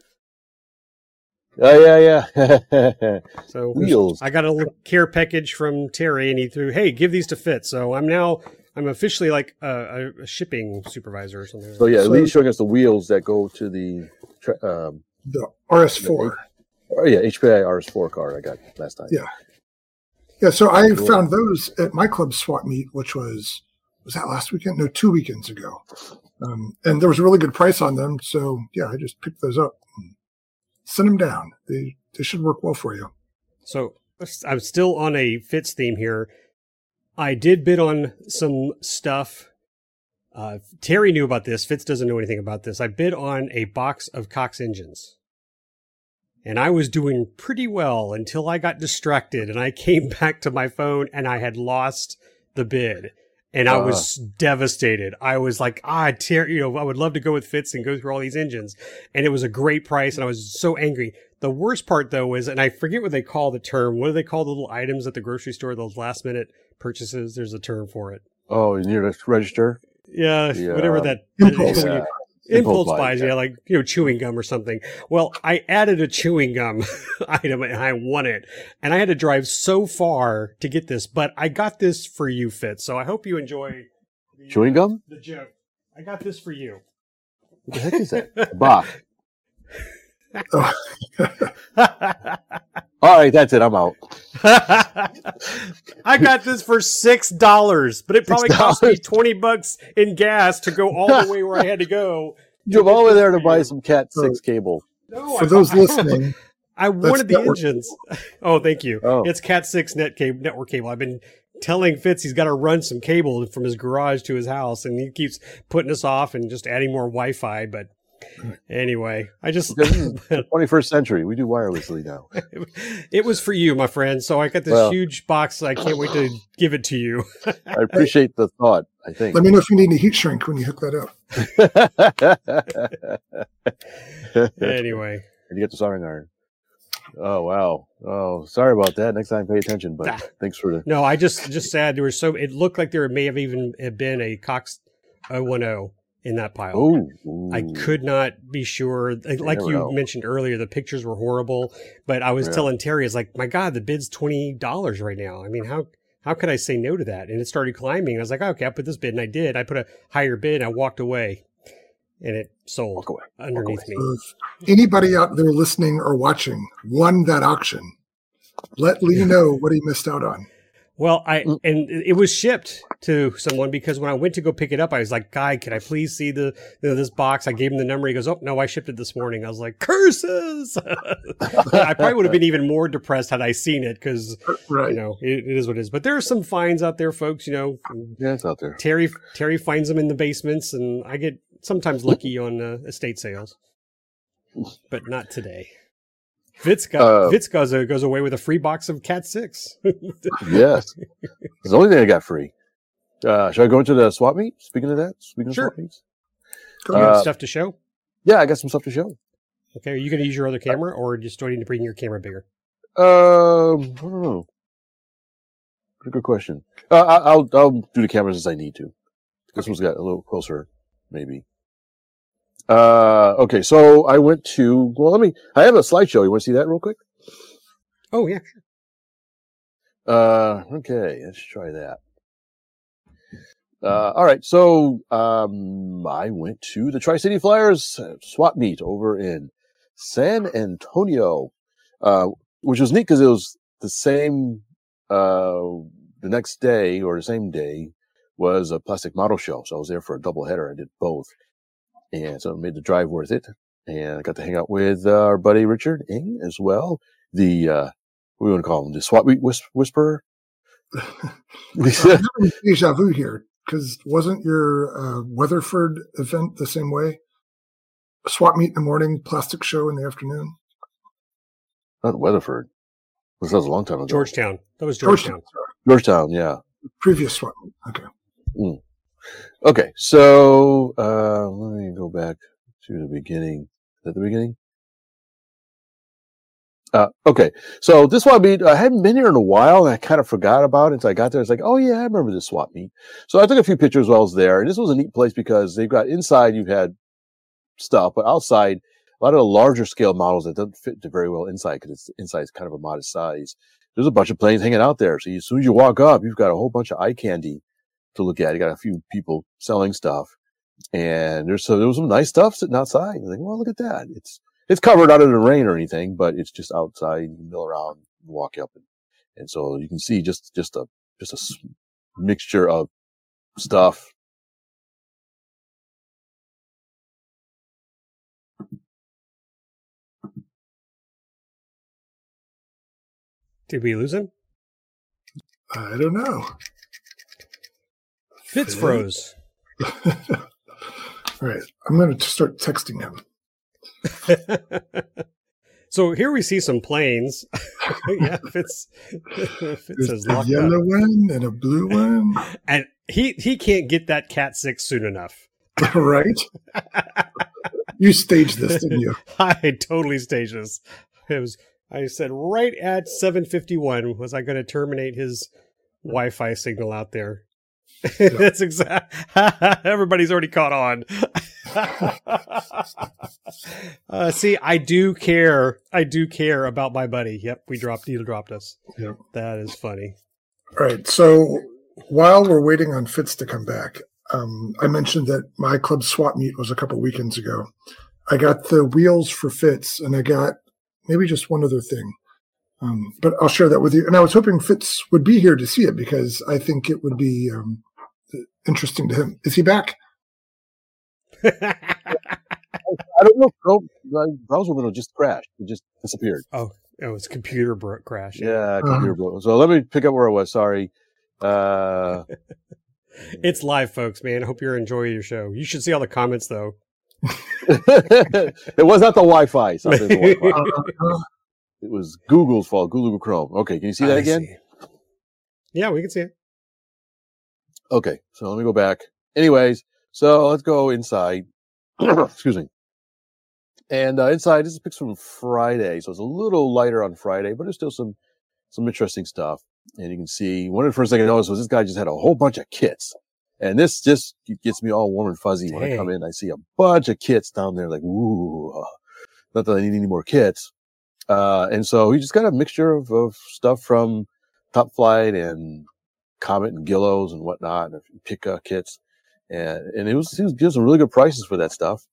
Oh, yeah. So wheels. I got a little care package from Terry, and he threw, hey, give these to Fitz. So I'm officially like a shipping supervisor or something. So yeah, Lee's showing us the wheels that go to the RS4. HPI RS4 card I got last time. Yeah. Yeah, so I found those at my club swap meet, which was that last weekend? No, 2 weekends ago. And there was a really good price on them. So yeah, I just picked those up. Send them down. They should work well for you. So I'm still on a Fitz theme here. I did bid on some stuff. Terry knew about this. Fitz doesn't know anything about this. I bid on a box of Cox engines. And I was doing pretty well until I got distracted and I came back to my phone and I had lost the bid. And I was devastated. I was like, Terry, I would love to go with Fitz and go through all these engines. And it was a great price. And I was so angry. The worst part, though, is, and I forget what they call the term. What do they call the little items at the grocery store, those last minute purchases? There's a term for it. Oh, you need to register? Yeah. Whatever that impulse. Yeah. Impulse buys, yeah, like, chewing gum or something. Well, I added a chewing gum item and I won it. And I had to drive so far to get this, but I got this for you, Fitz. So I hope you enjoy the chewing gum? The joke. I got this for you. What the heck is that? Bah. Oh. All right, that's it. I'm out. I got this for $6, but it probably cost me $20 in gas to go all the way where I had to go. Drove all the way there to buy some Cat 6 cable. No, for those listening, I wanted the engines. Oh, thank you. Oh. It's Cat 6 network cable. I've been telling Fitz he's got to run some cable from his garage to his house, and he keeps putting us off and just adding more Wi-Fi, but Anyway, I just 21st century. We do wirelessly now. It was for you, my friend. So I got this huge box. I can't wait to give it to you. I appreciate the thought. I think. Let me know if you need any heat shrink when you hook that up. Anyway, and you get the soldering iron. Oh wow! Oh, sorry about that. Next time, pay attention. But thanks for the. No, I just sad there were so. It looked like there may have even been a Cox 010 in that pile. Ooh. I could not be sure. Like you mentioned earlier, the pictures were horrible. But I was telling Terry, it's like, my God, the bid's $20 right now. I mean, how could I say no to that? And it started climbing. I was like, oh, okay, I put this bid, and I did. I put a higher bid, and I walked away. And it sold underneath me. If anybody out there listening or watching won that auction, let Lee know what he missed out on. Well, and it was shipped to someone, because when I went to go pick it up, I was like, "Guy, can I please see the this box?" I gave him the number. He goes, "Oh no, I shipped it this morning." I was like, "Curses!" I probably would have been even more depressed had I seen it, because you know it is what it is. But there are some finds out there, folks. You know, it's out there. Terry finds them in the basements, and I get sometimes lucky on estate sales, but not today. Vitska goes away with a free box of Cat 6. Yes. It's the only thing I got free. Should I go into the swap meet? Speaking of that? Swap meets? Sure. You have stuff to show? Yeah, I got some stuff to show. Okay. Are you going to use your other camera, or just waiting to bring your camera bigger? I don't know. Pretty good question. I'll do the cameras as I need to. This one's got a little closer, maybe. Okay, so I went to, I have a slideshow. You want to see that real quick? Oh, yeah. Okay, let's try that. All right, so, I went to the Tri-City Flyers swap meet over in San Antonio, which was neat because it was the same, the next day or the same day was a plastic model show. So I was there for a double header. I did both. And so it made the drive worth it. And I got to hang out with our buddy Richard Ng as well. The, what do you want to call him? The swap meet whisperer? Deja vu here, because wasn't your Weatherford event the same way? Swap meet in the morning, plastic show in the afternoon? Not Weatherford. That was a long time ago. Georgetown. That was Georgetown. Georgetown, yeah. Previous swap meet. Okay. Mm. Okay, so let me go back to the beginning. Is that the beginning? Okay, so this swap meet, I hadn't been here in a while, and I kind of forgot about it. So I got there, it's like, oh, yeah, I remember this swap meet. So I took a few pictures while I was there, and this was a neat place because they've got inside, you had stuff, but outside, a lot of the larger scale models that don't fit very well inside because inside is kind of a modest size. There's a bunch of planes hanging out there. So as soon as you walk up, you've got a whole bunch of eye candy to look at. You got a few people selling stuff, and there was some nice stuff sitting outside. You're like, well, look at that. It's covered out of the rain or anything, but it's just outside. You can mill around, walk up, and so you can see just a mixture of stuff. Did we lose him? I don't know. Fitz froze. All right. I'm going to start texting him. So here we see some planes. Yeah, Fitz is locked up. A yellow one and a blue one. And he can't get that Cat 6 soon enough. Right? You staged this, didn't you? I totally staged this. I said right at 7:51 was I going to terminate his Wi-Fi signal out there. Yeah. That's exact. Everybody's already caught on. See, I do care about my buddy. Yep, he dropped us. Yep. That is funny. All right. So while we're waiting on Fitz to come back, I mentioned that my club swap meet was a couple weekends ago. I got the wheels for Fitz, and I got maybe just one other thing. But I'll share that with you. And I was hoping Fitz would be here to see it because I think it would be interesting to him. Is he back? I don't know. My browser window just crashed. It just disappeared. Oh, it was computer crash. Yeah, computer broke. So let me pick up where I was. Sorry. It's live, folks, man. I hope you're enjoying your show. You should see all the comments, though. It was not the Wi-Fi. It was Google's fault. Google Chrome. Okay, can you see that again? See. Yeah, we can see it. Okay, so let me go back. Anyways, so let's go inside. Excuse me. And inside, this is pics from Friday, so it's a little lighter on Friday, but there's still some interesting stuff. And you can see, one of the first things I noticed was this guy just had a whole bunch of kits. And this just gets me all warm and fuzzy. Dang. When I come in, I see a bunch of kits down there, like, ooh, not that I need any more kits. And so he just got a mixture of stuff from Top Flight and Comet and Gillows and whatnot, and Pika kits. And he was giving some really good prices for that stuff.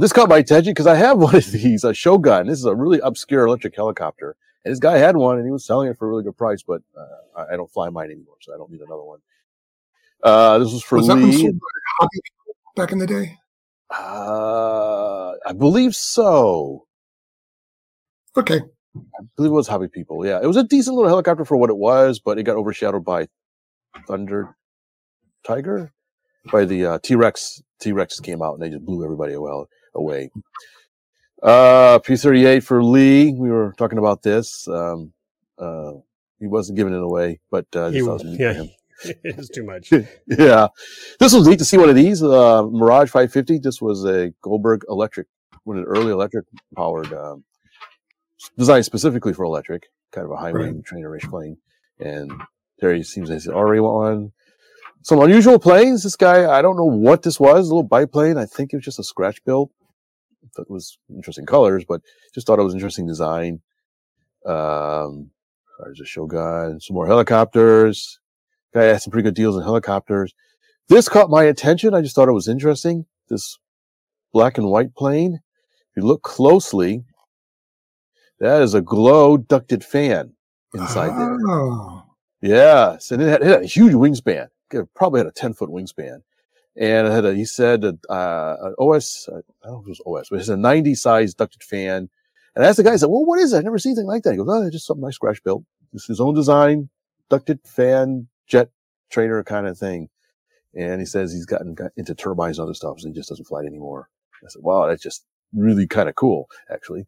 This caught my attention because I have one of these, a Shogun. This is a really obscure electric helicopter. And this guy had one and he was selling it for a really good price, but I don't fly mine anymore, so I don't need another one. This was for Lee. Hobby back in the day? I believe so. Okay. I believe it was Hobby People. Yeah, it was a decent little helicopter for what it was, but it got overshadowed by Thunder Tiger, by the T-Rex. T-Rex came out and they just blew everybody away. P-38 for Lee. We were talking about this. He wasn't giving it away, but it was too much. Yeah, this was neat to see one of these. Mirage 550. This was a Goldberg electric, one of the early electric powered. Designed specifically for electric, kind of a high wing trainer-ish plane. And Terry seems to have already won. Some unusual planes. This guy, I don't know what this was, a little biplane. I think it was just a scratch build. That was interesting colors, but just thought it was interesting design. There's a Shogun, some more helicopters. Guy had some pretty good deals on helicopters. This caught my attention. I just thought it was interesting. This black and white plane. If you look closely, that is a glow ducted fan inside there. Yes, and it had a huge wingspan. It probably had a 10-foot wingspan, and it had a, he said an OS. I don't know if it was OS, but it's a 90-size ducted fan. And I asked the guy, I said, "Well, what is that? I've never seen anything like that." He goes, "Oh, it's just something I scratch built. It's his own design, ducted fan, jet trainer kind of thing." And he says he's got into turbines and other stuff, so he just doesn't fly it anymore. I said, "Wow, that's just really kind of cool, actually."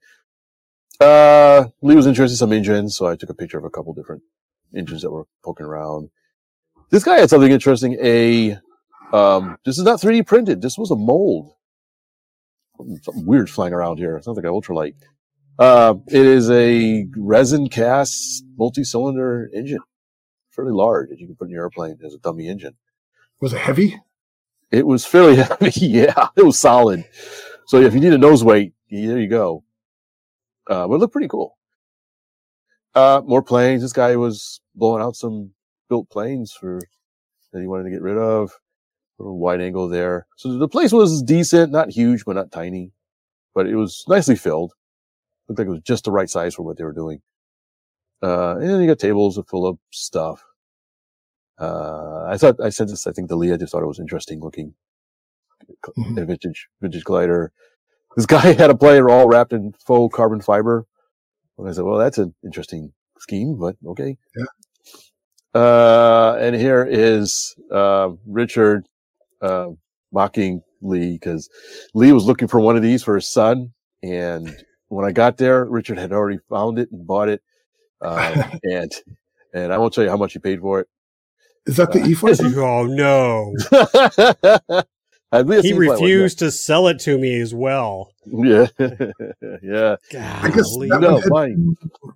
Lee was interested in some engines, so I took a picture of a couple different engines that were poking around. This guy had something interesting. This is not 3D printed. This was a mold. Something weird flying around here. It sounds like an ultralight. It is a resin cast multi-cylinder engine. Fairly large, that you can put in your airplane as a dummy engine. Was it heavy? It was fairly heavy, yeah. It was solid. So if you need a nose weight, there you go. But it looked pretty cool. More planes. This guy was blowing out some built planes that he wanted to get rid of. A little wide angle there. So the place was decent, not huge, but not tiny. But it was nicely filled. Looked like it was just the right size for what they were doing. And then you got tables full of stuff. I sent this, I think, to Leah. I just thought it was interesting looking. Mm-hmm. Vintage glider. This guy had a player all wrapped in faux carbon fiber. And I said, well, that's an interesting scheme, but okay. Yeah. And here is Richard mocking Lee, because Lee was looking for one of these for his son. And when I got there, Richard had already found it and bought it. And I won't tell you how much he paid for it. Is that the eFlight? Oh, no. He refused to sell it to me as well. Yeah. Yeah. God, I guess that one had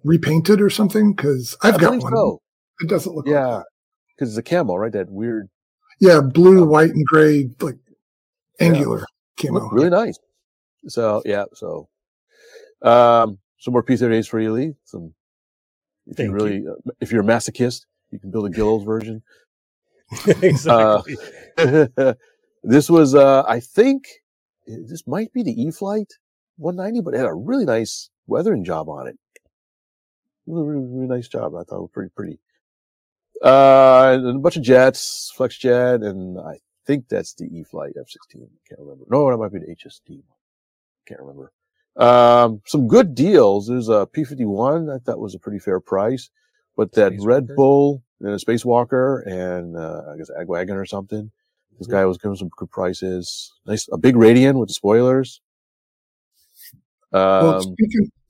repainted or something, because I've got one. So. It doesn't look like that. Because it's a camo, right? That weird. Yeah, blue, white, and gray, like angular camo. Really nice. So, yeah. So, some more P-38s for Ely. If you're a masochist, you can build a Gillows version. Exactly. This was, I think, this might be the eFlight 190, but it had a really nice weathering job on it. Really nice job. I thought it was pretty pretty. And a bunch of jets, Flexjet, and I think that's the eFlight F-16. I can't remember. No, that might be the HSD. Can't remember. Some good deals. There's a P-51. I thought was a pretty fair price, but that Red Bull and a Spacewalker and I guess Ag Wagon or something. This guy was giving some good prices. Nice, a big Radian with the spoilers. Well,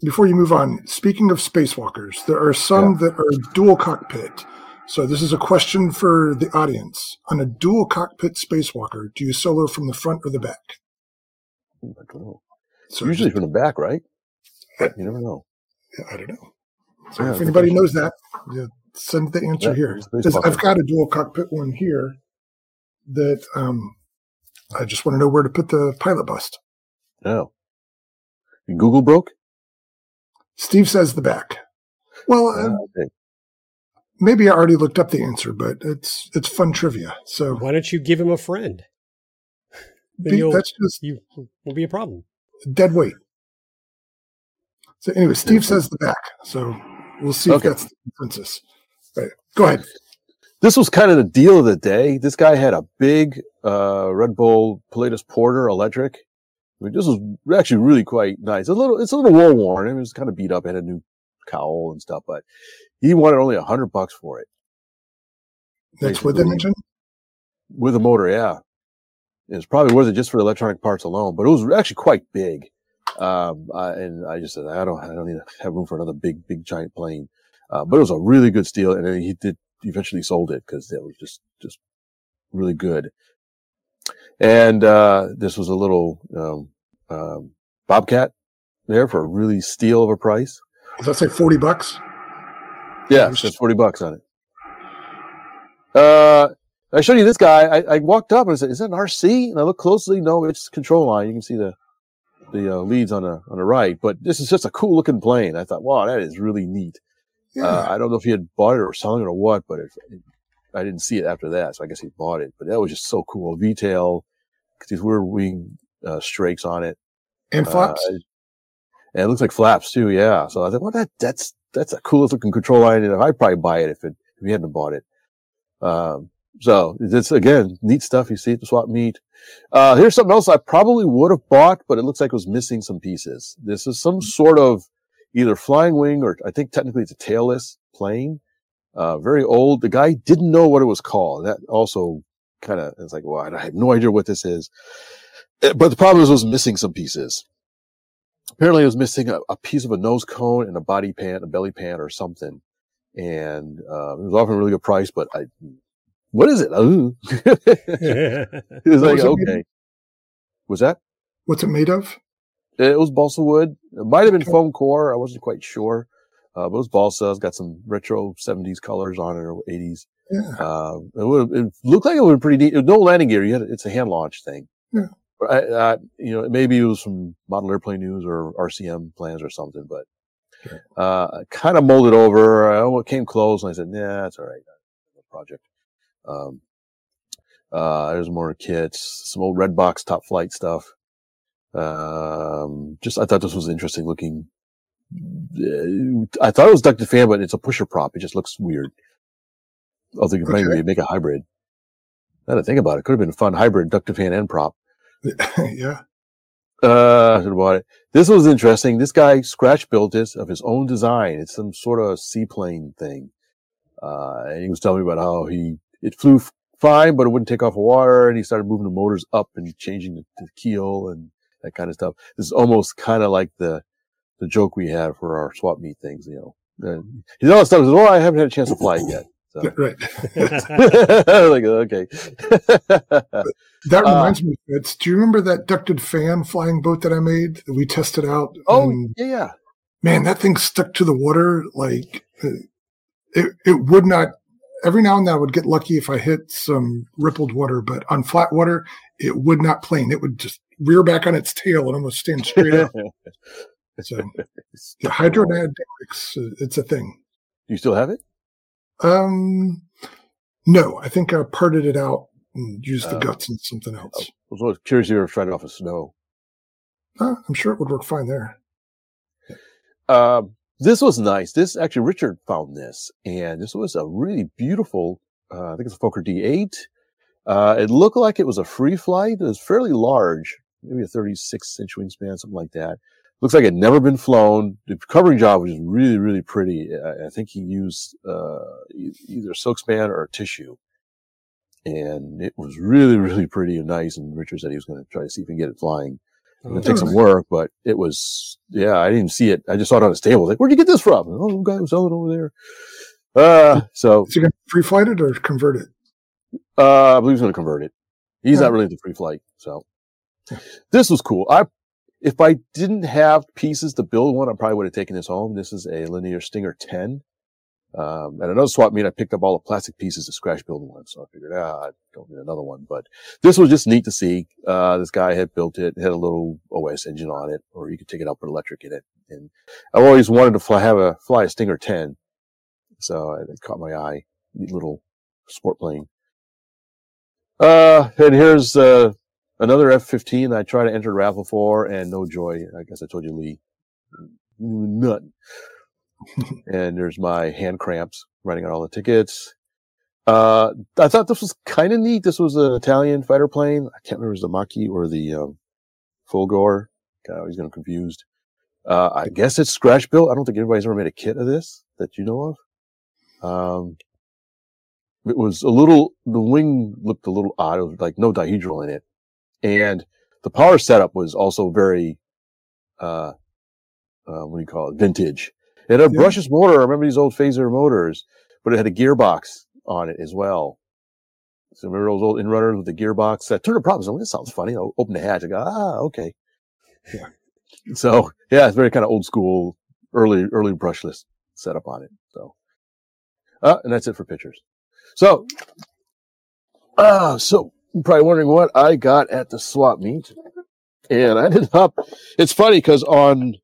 before you move on, speaking of spacewalkers, there are some that are dual cockpit. So this is a question for the audience. On a dual cockpit spacewalker, do you solo from the front or the back? Ooh, I don't know. So usually from the back, right? You never know. Yeah, I don't know. So if anybody knows that, send the answer here. I've got a dual cockpit one here that I just want to know where to put the pilot bust. Oh. Google broke? Steve says the back. Well, maybe I already looked up the answer, but it's fun trivia. So why don't you give him a friend? That will be a problem. Dead weight. So anyway, Steve says the back. So we'll see if that's the consensus. Right. Go ahead. This was kind of the deal of the day. This guy had a big Red Bull Pilatus Porter electric. I mean, this was actually really quite nice. It's a little well-worn. I mean, it was kind of beat up. It had a new cowl and stuff, but he wanted only $100 for it. That's with an engine? With a motor, yeah. It's probably worth it just for electronic parts alone, but it was actually quite big. And I just said, I don't need to have room for another big giant plane. But it was a really good steal, and then he did eventually sold it because that was just really good. And this was a little Bobcat there for a really steal of a price. Does that say $40? Yeah, it says $40 on it. I showed you this guy. I walked up and I said, "Is that an RC?" And I looked closely. No, it's control line. You can see the leads on the right. But this is just a cool looking plane. I thought, wow, that is really neat. Yeah. I don't know if he had bought it or selling it or what, but I didn't see it after that, so I guess he bought it. But that was just so cool. VTL, these weird wing strakes on it, and flaps. And it looks like flaps too, yeah. So I thought, well, that's the coolest looking control line, and I'd probably buy it if he hadn't bought it. So it's again neat stuff you see at the swap meet. Here's something else I probably would have bought, but it looks like it was missing some pieces. This is some sort of either flying wing or I think technically it's a tailless plane. Very old. The guy didn't know what it was called. That also kind of is like, well, I have no idea what this is. But the problem is it was missing some pieces. Apparently it was missing a piece of a nose cone and a body pan, a belly pan or something. And it was often a really good price, but what is it? It was like, okay. Was that? What's it made of? It was balsa wood. It might have been foam core. I wasn't quite sure. But it was balsa. It's got some retro 70s colors on it or 80s. Yeah. It looked like it would have been pretty neat. It was no landing gear. It's a hand launch thing. Yeah. Maybe it was from Model Airplane News or RCM plans or something, but kind of molded over. I came close and I said, nah, that's all right. No project. There's more kits, some old red box top flight stuff. I thought this was interesting looking. I thought it was ducted fan, but it's a pusher prop. It just looks weird. I was thinking maybe make a hybrid. Now that I think about it, could have been a fun hybrid ducted fan and prop. Yeah. I should have bought it. This was interesting. This guy scratch built this of his own design. It's some sort of seaplane thing. And he was telling me about how it flew fine, but it wouldn't take off water. And he started moving the motors up and changing the keel and that kind of stuff. This is almost kind of like the joke we had for our swap meet things, you know. And he's all stuff. Oh, I haven't had a chance to fly it yet. So. Right. Like, okay. That reminds me, Fitz, do you remember that ducted fan flying boat that I made that we tested out? Oh, yeah. Man, that thing stuck to the water. Like, it would not. Every now and then I would get lucky if I hit some rippled water, but on flat water, it would not plane. It would just rear back on its tail and almost stand straight up. So, yeah, hydrodynamics, it's a thing. Do you still have it? No, I think I parted it out and used the guts and something else. I was always curious if you ever tried it off of snow. I'm sure it would work fine there. This was nice. This actually, Richard found this, and this was a really beautiful, I think it's a Fokker D8. It looked like it was a free flight. It was fairly large, maybe a 36-inch wingspan, something like that. Looks like it had never been flown. The covering job was really, really pretty. I think he used either silkspan or tissue. and it was really, really pretty and nice. And Richard said he was going to try to see if he can get it flying. It takes some work, but it was, yeah, I didn't see it. I just saw it on his table. I was like, where'd you get this from? And, oh, some guy was selling it over there. So you going to free flight it or convert it? I believe he's going to convert it. He's not really into free flight. So this was cool. If I didn't have pieces to build one, I probably would have taken this home. This is a Linear Stinger 10. And another swap meet, I picked up all the plastic pieces to scratch build one. So I figured, I don't need another one, but this was just neat to see. This guy had built it, had a little OS engine on it, or you could take it up with electric in it. And I've always wanted to fly a Stinger 10. So it caught my eye. Neat little sport plane. And here's, another F-15 I tried to enter the raffle for and no joy. I guess I told you, Lee, nothing. And there's my hand cramps running on all the tickets. I thought this was kind of neat. This was an Italian fighter plane. I can't remember if it was the Machi or the Fulgor. God, I always get confused. I guess it's scratch built. I don't think anybody's ever made a kit of this that you know of. It was the wing looked a little odd. It was like no dihedral in it. And the power setup was also very, vintage. It had a brushless motor. I remember these old phaser motors, but it had a gearbox on it as well. So remember those old in-runners with the gearbox? I turned the problems on. This sounds funny. I'll open the hatch. I go, okay. Yeah. So yeah, it's very kind of old school, early brushless setup on it. So, and that's it for pictures. So, you're probably wondering what I got at the swap meet. And I ended up, it's funny because on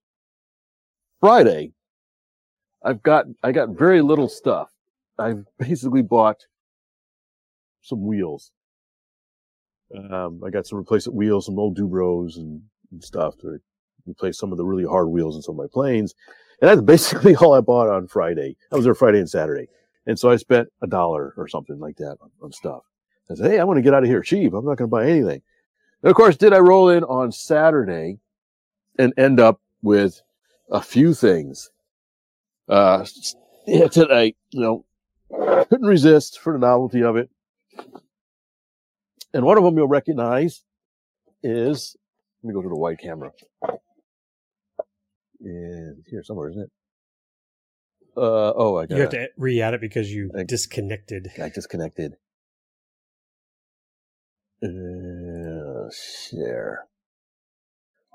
Friday, I got very little stuff. I basically bought some wheels. I got some replacement wheels, some old Dubros and stuff to replace some of the really hard wheels in some of my planes. And that's basically all I bought on Friday. I was there Friday and Saturday. And so I spent $1 or something like that on stuff. I said, hey, I want to get out of here cheap. I'm not going to buy anything. And of course, did I roll in on Saturday and end up with a few things? Tonight, couldn't resist for the novelty of it. And one of them you'll recognize is, let me go to the wide camera. And here somewhere, isn't it? I got it. You have to re-add it because I disconnected. I disconnected. Share.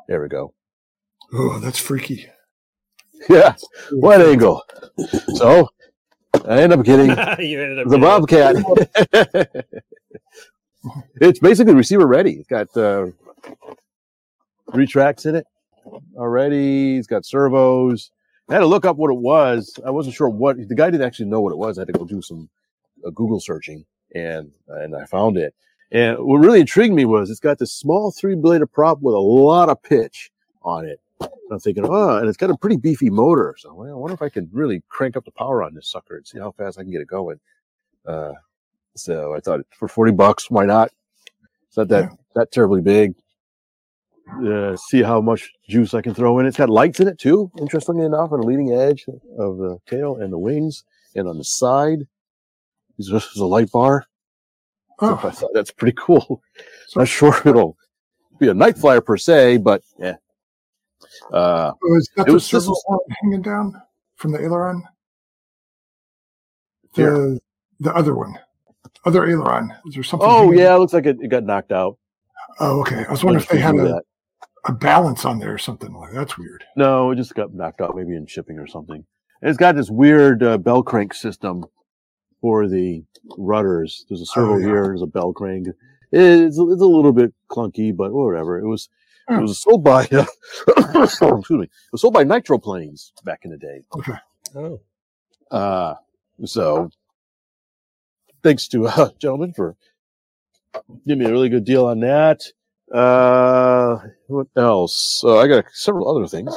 There we go. Oh, that's freaky. Yeah. What angle? So I end up getting the Bobcat. It's basically receiver ready. It's got 3 tracks in it already. It's got servos. I had to look up what it was. I wasn't sure what the guy didn't actually know what it was. I had to go do some Google searching and I found it. And what really intrigued me was it's got this small 3-bladed prop with a lot of pitch on it. And I'm thinking, and it's got a pretty beefy motor. So I wonder if I can really crank up the power on this sucker and see how fast I can get it going. So I thought for $40, why not? It's not that terribly big. See how much juice I can throw in. It's got lights in it too, interestingly enough, on the leading edge of the tail and the wings and on the side. This is a light bar. Oh. So I thought that's pretty cool. Not sure it'll be a night flyer per se, but yeah. Is that the servo arm hanging down from the aileron? The other one. Other aileron. Is there something? Oh, yeah. It looks like it got knocked out. Oh, okay. I was wondering if they had a balance on there or something like that. That's weird. No, it just got knocked out, maybe in shipping or something. And it's got this weird bell crank system for the rudders. There's a servo here. There's a bell crank. It's a little bit clunky, but whatever. It was sold by excuse me. It was sold by Nitro Planes back in the day. Okay. Oh. So thanks to gentlemen for giving me a really good deal on that. What else? I got several other things.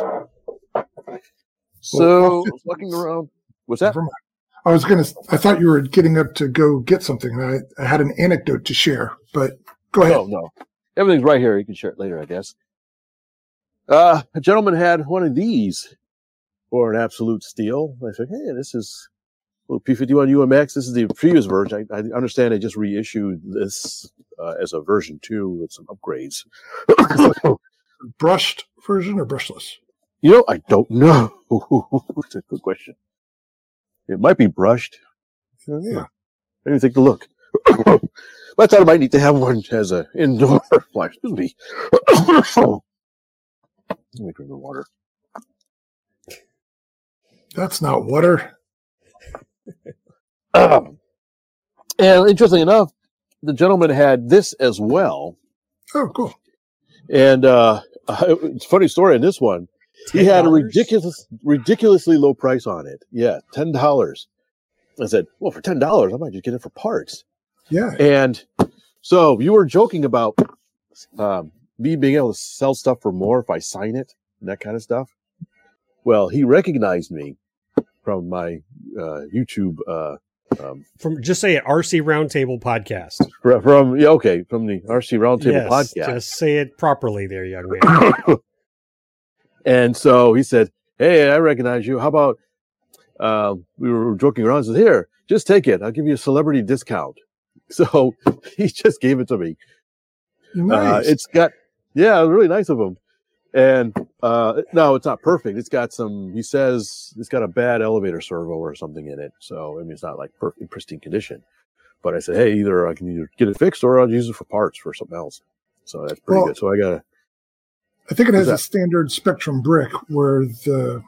So looking around, what's that? I thought you were getting up to go get something. I had an anecdote to share, but go ahead. Oh, no. Everything's right here. You can share it later, I guess. A gentleman had one of these for an absolute steal. I said, hey, this is little P-51 UMX. This is the previous version. I understand they just reissued this as a version 2 with some upgrades. Brushed version or brushless? You know, I don't know. It's a good question. It might be brushed. Yeah. I didn't think to look. I thought I might need to have one as an indoor flight. Excuse me. Let me drink the water. That's not water. And interestingly enough, the gentleman had this as well. Oh, cool. And it's a funny story in this one. $10? He had a ridiculously low price on it. Yeah, $10. I said, well, for $10, I might just get it for parts. Yeah. And so you were joking about me being able to sell stuff for more if I sign it and that kind of stuff. Well, he recognized me from my YouTube. From just say it, RC Roundtable podcast. From the RC Roundtable podcast. Just say it properly there, young man. And so he said, hey, I recognize you. How about we were joking around. He said, here, just take it. I'll give you a celebrity discount. So he just gave it to me. Nice. It's got, yeah, really nice of him. And no, it's not perfect. It's got some, he says it's got a bad elevator servo or something in it. So, I mean, it's not like perfect, pristine condition. But I said, hey, either I can either get it fixed or I'll use it for parts for something else. So that's pretty good. So I think it has a standard Spectrum brick where the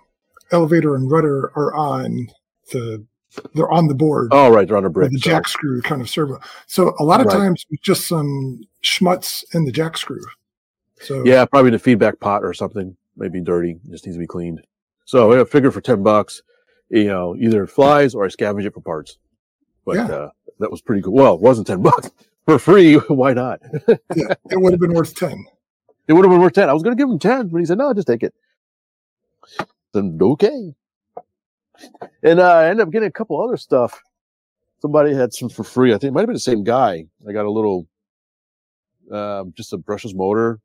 elevator and rudder are on the, they're on the board. Oh, right. They're on a brick. The jack screw kind of servo. So a lot of times it's just some schmutz in the jack screw. So yeah, probably the feedback pot or something. Maybe dirty. Just needs to be cleaned. So I figured for $10, you know, either it flies or I scavenge it for parts. But that was pretty cool. Well, it wasn't $10 for free. Why not? Yeah, it would have been worth 10. It would have been worth 10. I was going to give him 10, but he said, no, just take it. Then okay. And I ended up getting a couple other stuff. Somebody had some for free. I think it might have been the same guy. I got a little, just a brushless motor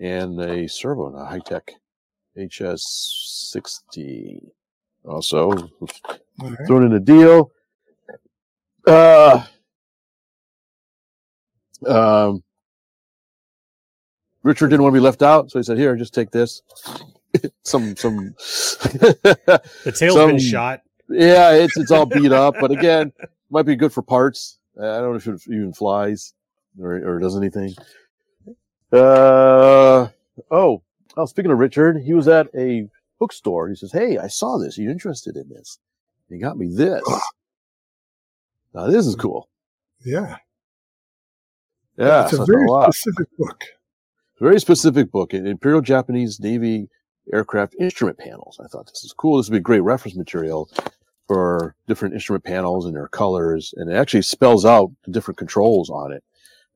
and a servo and a high-tech HS60. Also thrown in a deal. Richard didn't want to be left out, so he said, here, just take this. some the tail's been shot. Yeah, it's all beat up, but again, might be good for parts. I don't know if it even flies or does anything. I was speaking to Richard. He was at a bookstore. He says, hey, I saw this. Are you interested in this? He got me this. Now, this is cool. Yeah. Yeah. It's a very specific book. Very specific book. Imperial Japanese Navy aircraft instrument panels. I thought this is cool. This would be great reference material for different instrument panels and their colors. And it actually spells out the different controls on it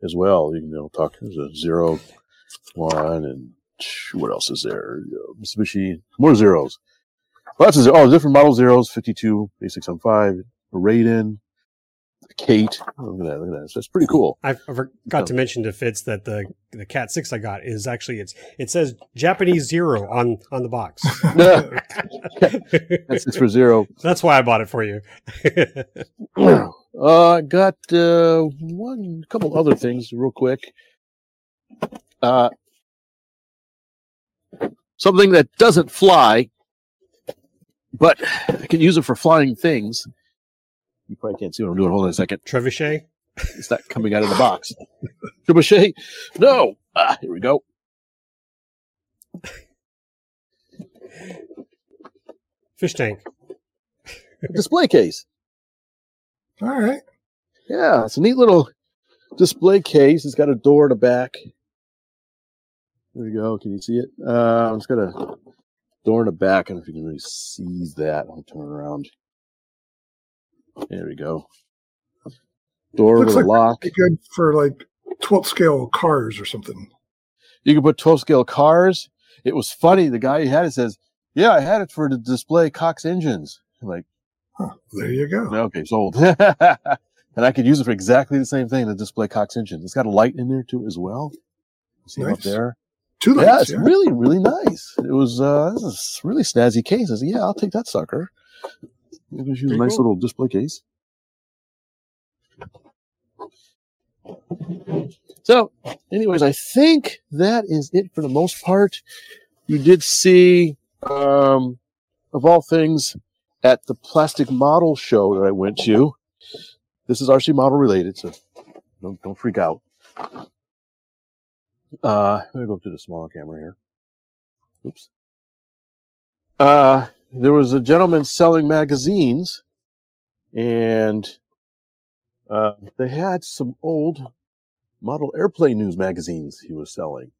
as well. You can talk, there's a 0, 1, and what else is there? Mitsubishi, more zeros. Lots of different model zeros, 52, A675, Raiden, Kate. Look at that. So that's pretty cool. I forgot to mention to Fitz that the Cat 6 I got is actually, it says Japanese 0 on the box. That's 6 for 0. That's why I bought it for you. I got couple other things real quick. Something that doesn't fly, but I can use it for flying things. You probably can't see what I'm doing. Hold on a second. Trebuchet? It's not coming out of the box. Trebuchet? No. Here we go. Fish tank. Display case. All right. Yeah, it's a neat little display case. It's got a door in the back. There we go. Can you see it? It's got a door in the back. I don't know if you can really see that. I'll turn around. There we go. Door with a lock. Good for 12th scale cars or something. You can put 12th scale cars. It was funny. The guy who had it says, yeah, I had it for to display Cox engines. I'm like, there you go. Okay, sold. And I could use it for exactly the same thing to display Cox engines. It's got a light in there too as well. See nice. Up there? Two lights. Yeah, it's really, really nice. It was this is a really snazzy case. I said, yeah, I'll take that sucker. I'm going to use a nice little display case. So, anyways, I think that is it for the most part. You did see, of all things, at the plastic model show that I went to. This is RC model related, so don't freak out. I'm going to go to the smaller camera here. Oops. There was a gentleman selling magazines, and they had some old Model Airplane News magazines he was selling.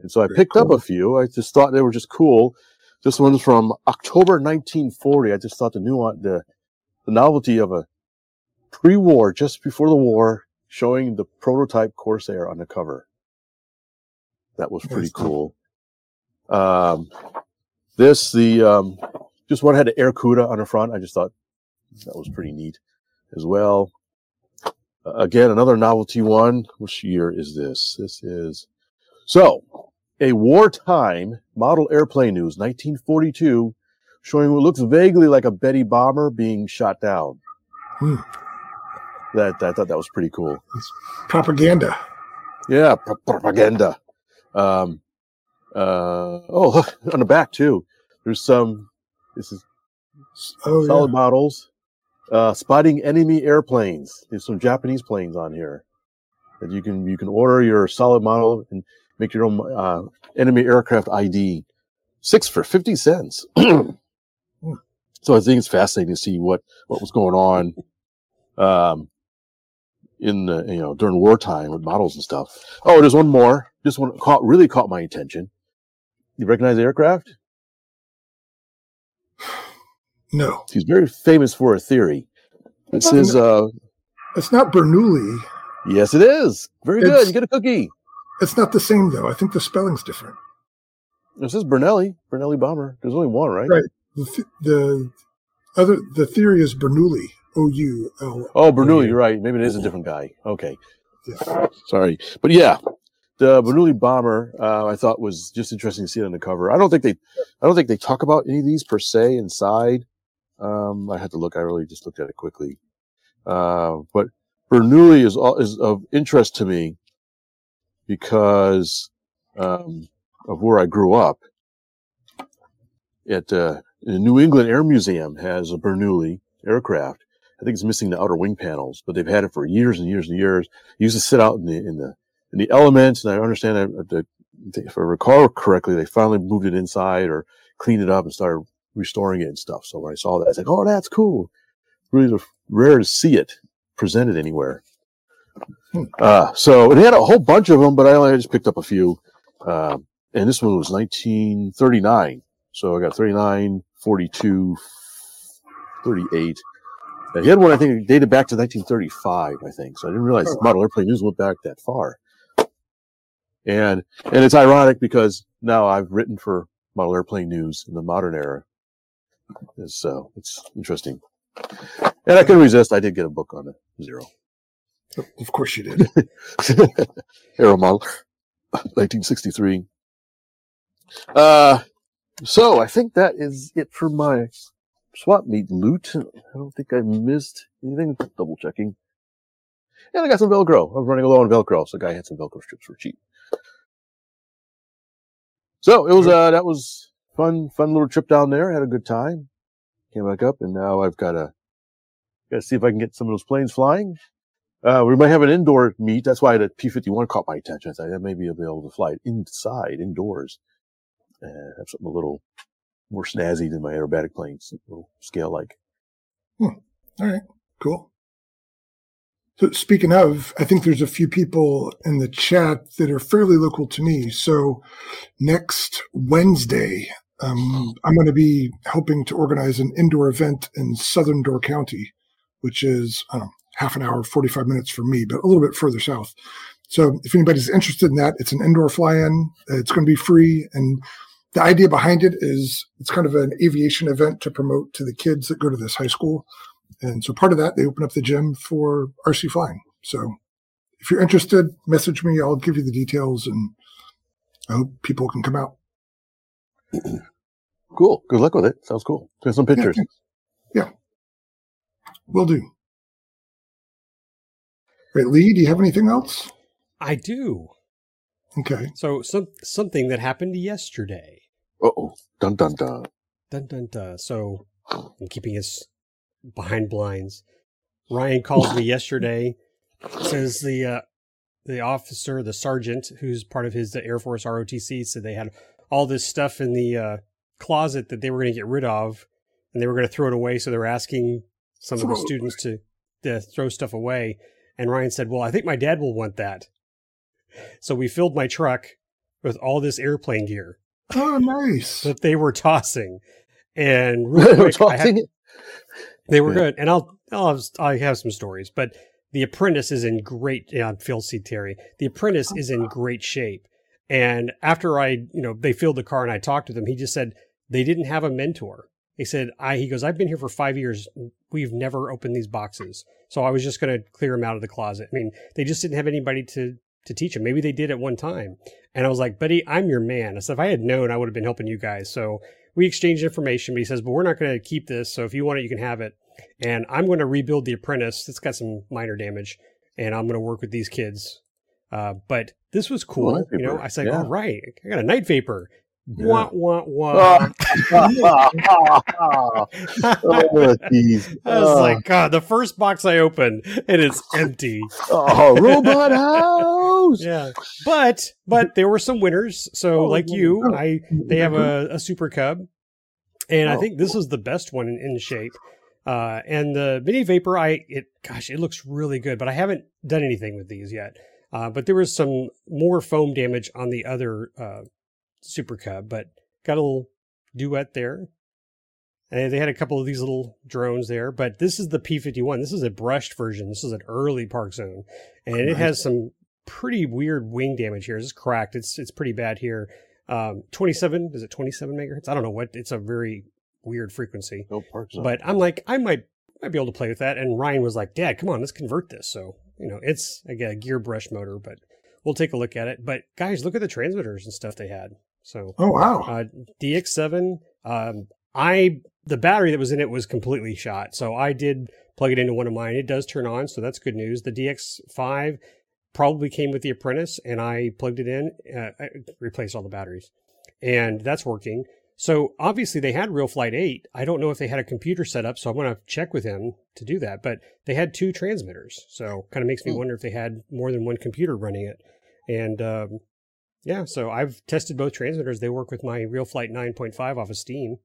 And so I picked up a few. I just thought they were just cool. This one's from October 1940. I just thought the novelty of a pre-war, just before the war, showing the prototype Corsair on the cover. That was pretty cool. This one had an Air Cuda on the front. I just thought that was pretty neat as well. Again, another novelty one. Which year is this? This is, so a wartime Model Airplane News, 1942, showing what looks vaguely like a Betty bomber being shot down. I thought that was pretty cool. It's propaganda. Yeah, propaganda. Oh, look, on the back too. There's some, this is solid models. Spotting enemy airplanes. There's some Japanese planes on here that you can order your solid model and make your own enemy aircraft ID. 6 for $0.50. So I think it's fascinating to see what was going on in the during wartime with models and stuff. Oh, there's one more. This one really caught my attention. You recognize the aircraft? No. He's very famous for a theory. This is it's not Bernoulli. Yes, it is. Very good. You get a cookie. It's not the same though. I think the spelling's different. This is Bernoulli bomber. There's only one, right? Right. The theory is Bernoulli. O-U-L. Oh, Bernoulli. You're right. Maybe it is a different guy. Okay. Yeah. Sorry, but yeah, the Bernoulli bomber I thought was just interesting to see it on the cover. I don't think they talk about any of these per se inside. I had to look. I really just looked at it quickly. But Bernoulli is of interest to me because of where I grew up. At the New England Air Museum has a Bernoulli aircraft. I think it's missing the outer wing panels, but they've had it for years and years and years. It used to sit out in the elements, and I understand that if I recall correctly, they finally moved it inside or cleaned it up and started restoring it and stuff. So when I saw that, I was like, "Oh, that's cool!" Really rare to see it presented anywhere. So it had a whole bunch of them, but I just picked up a few. And this one was 1939, so I got 39, 42, 38. He had one, I think, dated back to 1935, I think. So I didn't realize Model Airplane News went back that far. And it's ironic because now I've written for Model Airplane News in the modern era. So it's interesting. And I couldn't resist. I did get a book on a Zero. Of course you did. Aero Model, 1963. So I think that is it for my swap meet loot. I don't think I missed anything. Double checking. And I got some Velcro. I'm running low on Velcro, so the guy had some Velcro strips for cheap. So it was that was fun little trip down there. I had a good time. Came back up, and now I've got to see if I can get some of those planes flying. We might have an indoor meet. That's why the P-51 caught my attention. I thought that maybe I'll be able to fly it indoors. Have something a little more snazzy than my aerobatic planes, a little scale-like. All right, cool. So speaking of, I think there's a few people in the chat that are fairly local to me. So next Wednesday, I'm going to be helping to organize an indoor event in southern Door County, which is, half an hour, 45 minutes from me, but a little bit further south. So if anybody's interested in that, it's an indoor fly-in. It's going to be free, and the idea behind it is it's kind of an aviation event to promote to the kids that go to this high school. And so part of that, they open up the gym for RC flying. So if you're interested, message me. I'll give you the details, and I hope people can come out. Cool. Good luck with it. Sounds cool. There's some pictures. Yeah. Will do. Right, Lee, do you have anything else? I do. Okay. So something that happened yesterday. Uh-oh. Dun, dun, dun. Dun, dun, dun. So, I'm keeping us behind blinds. Ryan called me yesterday. Says the officer, the sergeant, who's part of his Air Force ROTC, said they had all this stuff in the closet that they were going to get rid of, and they were going to throw it away, so they were asking some of the students to throw stuff away. And Ryan said, well, I think my dad will want that. So we filled my truck with all this airplane gear. Oh, nice. That they were tossing. And really quick, they were good. And I have some stories, but the apprentice is in great, Phil C. Terry, the apprentice is in great shape. And after they filled the car and I talked to them, he just said, they didn't have a mentor. He said, he goes, I've been here for 5 years. We've never opened these boxes. So I was just going to clear them out of the closet. I mean, they just didn't have anybody to teach them. Maybe they did at one time. And I was like, buddy, I'm your man. I said, if I had known, I would have been helping you guys. So we exchanged information, but he says, but we're not going to keep this. So if you want it, you can have it. And I'm going to rebuild the apprentice. It's got some minor damage and I'm going to work with these kids. But this was cool. Night Vapor. I said, all right, I got a Night Vapor. Yeah. Wah, wah, wah. Oh, geez. I was like, God, the first box I opened and it's empty. Oh, Robot House. Yeah. But there were some winners. So they have a Super Cub. And I think this is the best one in shape. And the Mini Vapor, it looks really good, but I haven't done anything with these yet. But there was some more foam damage on the other Super Cub, but got a little duet there. And they had a couple of these little drones there, but this is the P-51. This is a brushed version. This is an early Park Zone, and it has some pretty weird wing damage here. It's cracked. It's pretty bad here. 27 megahertz? I don't know what. It's a very weird frequency. No Park Zone. But I'm like, I might be able to play with that. And Ryan was like, Dad, come on, let's convert this. So it's again a gear brush motor, but we'll take a look at it. But guys, look at the transmitters and stuff they had. So, oh wow, DX7. The battery that was in it was completely shot, so I did plug it into one of mine. It does turn on, so that's good news. The DX5 probably came with the apprentice, and I plugged it in, I replaced all the batteries, and that's working. So obviously they had Real Flight 8. I don't know if they had a computer set up, so I'm going to check with him to do that. But they had two transmitters, so kind of makes me wonder if they had more than one computer running it. And so I've tested both transmitters. They work with my Real Flight 9.5 off of Steam.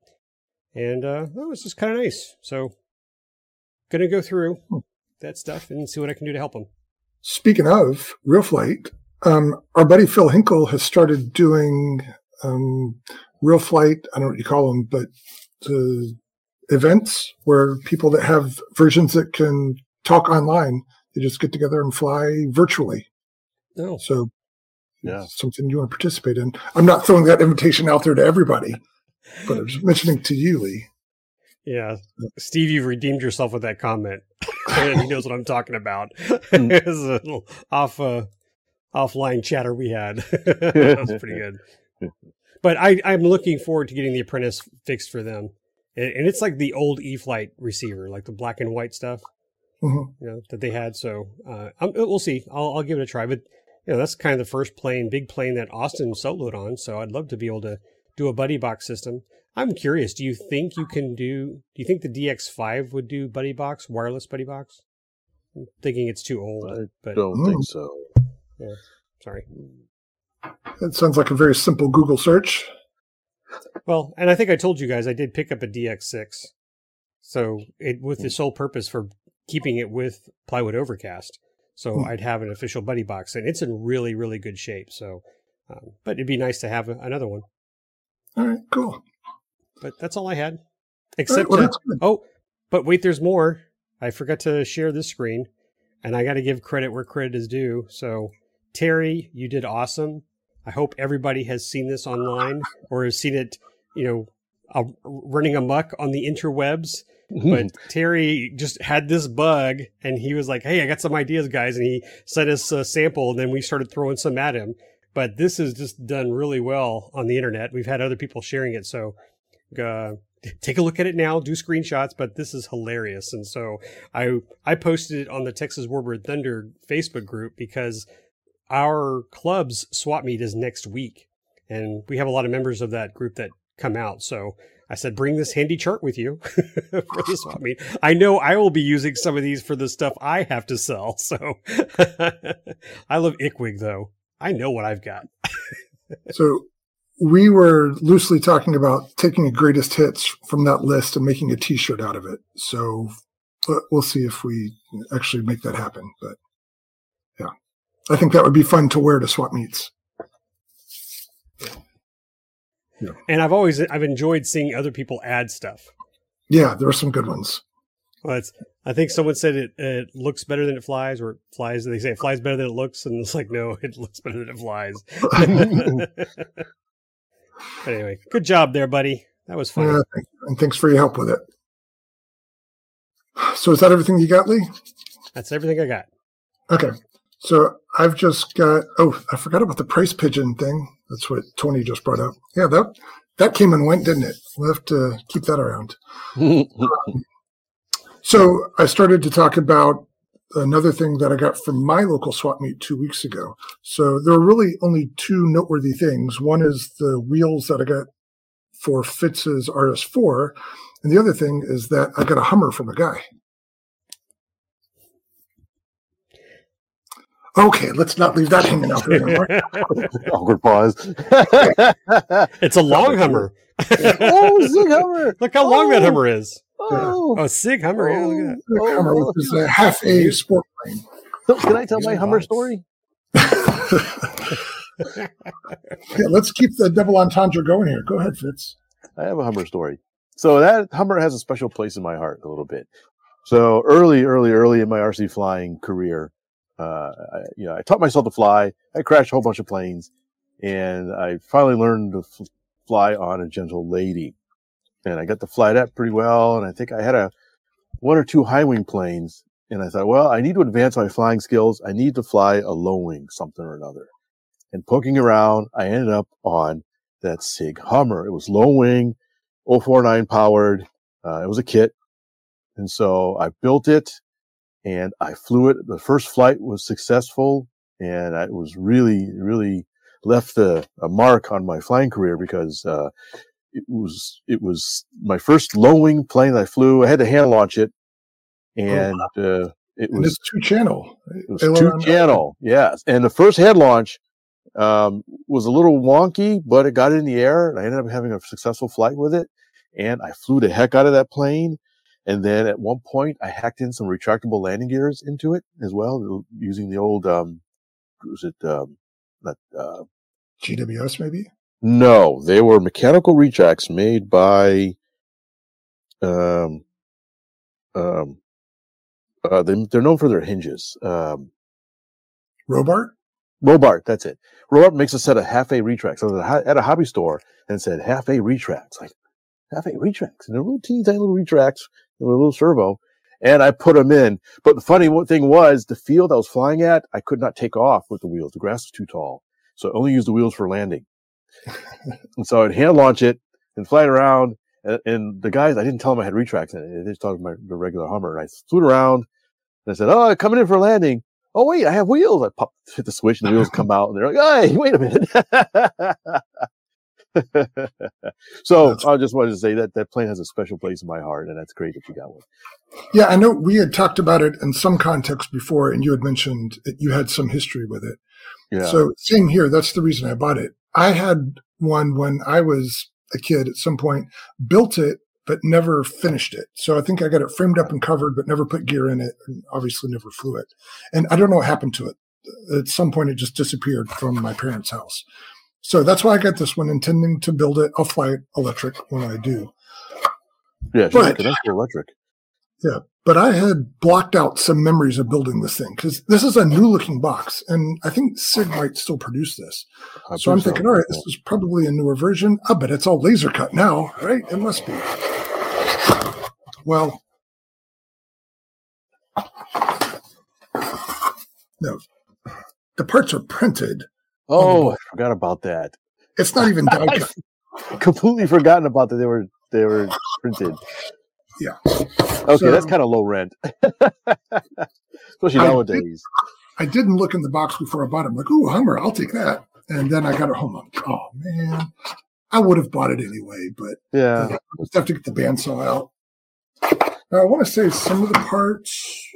And it's just kind of nice. So going to go through that stuff and see what I can do to help them. Speaking of Real Flight, our buddy Phil Hinkle has started doing... Real Flight, I don't know what you call them, but the events where people that have versions that can talk online, they just get together and fly virtually. Oh. So it's something you want to participate in. I'm not throwing that invitation out there to everybody, but I'm just mentioning to you, Lee. Yeah. Steve, you've redeemed yourself with that comment. He knows what I'm talking about. It was a little offline chatter we had. That was pretty good. But I'm looking forward to getting the apprentice fixed for them. And it's like the old eFlight receiver, like the black and white stuff that they had. So we'll see. I'll give it a try. But, that's kind of the first big plane that Austin soloed on. So I'd love to be able to do a buddy box system. I'm curious. Do you think the DX5 would do buddy box, wireless buddy box? I'm thinking it's too old. I don't think so. Yeah. Sorry. That sounds like a very simple Google search. Well, and I think I told you guys I did pick up a DX6. So with the sole purpose for keeping it with Plywood Overcast. So I'd have an official buddy box, and it's in really, really good shape. So, but it'd be nice to have another one. All right, cool. But that's all I had. Except, but wait, there's more. I forgot to share this screen, and I got to give credit where credit is due. So, Terry, you did awesome. I hope everybody has seen this online or has seen it, running amok on the interwebs. But Terry just had this bug and he was like, hey, I got some ideas, guys. And he sent us a sample and then we started throwing some at him. But this is just done really well on the internet. We've had other people sharing it. So take a look at it now, do screenshots, but this is hilarious. And so I posted it on the Texas Warbird Thunder Facebook group because our club's swap meet is next week. And we have a lot of members of that group that come out. So I said, bring this handy chart with you for the swap meet. I know I will be using some of these for the stuff I have to sell. So I love ICWIG, though. I know what I've got. So we were loosely talking about taking the greatest hits from that list and making a T-shirt out of it. So we'll see if we actually make that happen. But yeah, I think that would be fun to wear to swap meets. Yeah. And I've enjoyed seeing other people add stuff. Yeah, there are some good ones. Well, I think someone said it looks better than it flies, or it flies. They say it flies better than it looks, and it's like, no, it looks better than it flies. But anyway, good job there, buddy. That was fun. Yeah, and thanks for your help with it. So is that everything you got, Lee? That's everything I got. Okay. So I've just got, I forgot about the price pigeon thing. That's what Tony just brought up. Yeah, that came and went, didn't it? We'll have to keep that around. So I started to talk about another thing that I got from my local swap meet 2 weeks ago. So there are really only two noteworthy things. One is the wheels that I got for Fitz's RS4. And the other thing is that I got a Hummer from a guy. Okay, let's not leave that hanging out there. Awkward pause. It's a long Hummer. Oh, Sig Hummer. Look how long that Hummer is. Oh, Sig Hummer. Yeah, look at that. Sig Hummer, which is a half A sport plane. So, can I tell my Hummer story? Yeah, let's keep the double entendre going here. Go ahead, Fitz. I have a Hummer story. So that Hummer has a special place in my heart a little bit. So early in my RC flying career, I taught myself to fly. I crashed a whole bunch of planes, and I finally learned to fly on a gentle lady. And I got to fly that pretty well. And I think I had one or two high wing planes. And I thought, well, I need to advance my flying skills. I need to fly a low wing, something or another. And poking around, I ended up on that Sig Hummer. It was low wing, 049 powered. It was a kit. And so I built it. And I flew it. The first flight was successful, and I was really, really left a mark on my flying career because it was my first low wing plane that I flew. I had to hand launch it, and it was 2-channel. It was 2-channel, yes. And the first hand launch was a little wonky, but it got in the air, and I ended up having a successful flight with it. And I flew the heck out of that plane. And then at one point, I hacked in some retractable landing gears into it as well, using the old, GWS maybe? No, they were mechanical retracts made by, they're known for their hinges. Robart? Robart, that's it. Robart makes a set of half A retracts. I was at a hobby store and said half A retracts. Like half A retracts, and they're little teeny tiny little retracts. With a little servo, and I put them in. But the funny thing was, the field I was flying at, I could not take off with the wheels. The grass was too tall, so I only used the wheels for landing. And so I'd hand launch it and fly it around. And the guys, I didn't tell them I had retracts in it. They just thought it was the regular Hummer. And I flew it around, and I said, "Oh, coming in for landing. Oh wait, I have wheels." I hit the switch, and the wheels come out, and they're like, "Hey, wait a minute." So I just wanted to say that that plane has a special place in my heart, and that's great that you got one. Yeah, I know we had talked about it in some context before, and you had mentioned that you had some history with it. Yeah. So same here. That's the reason I bought it. I had one when I was a kid at some point, built it, but never finished it. So I think I got it framed up and covered, but never put gear in it, and obviously never flew it. And I don't know what happened to it. At some point, it just disappeared from my parents' house. So that's why I got this one, intending to build it. I'll fly it electric when I do. Yeah, but that's electric. Yeah, but I had blocked out some memories of building this thing because this is a new-looking box, and I think Sig might still produce this. So I'm thinking, all right, this is probably a newer version. I bet it's all laser cut now, right? It must be. Well, no, the parts are printed. Oh, I forgot about that. It's not even die-cut. Completely forgotten about that. They were they were printed. Yeah. Okay, so, that's kind of low rent. Especially nowadays. I didn't look in the box before I bought it. I'm like, ooh, Hummer, I'll take that. And then I got it home. I'm like, oh, man. I would have bought it anyway, but yeah, I just have to get the bandsaw out. Now, I want to say some of the parts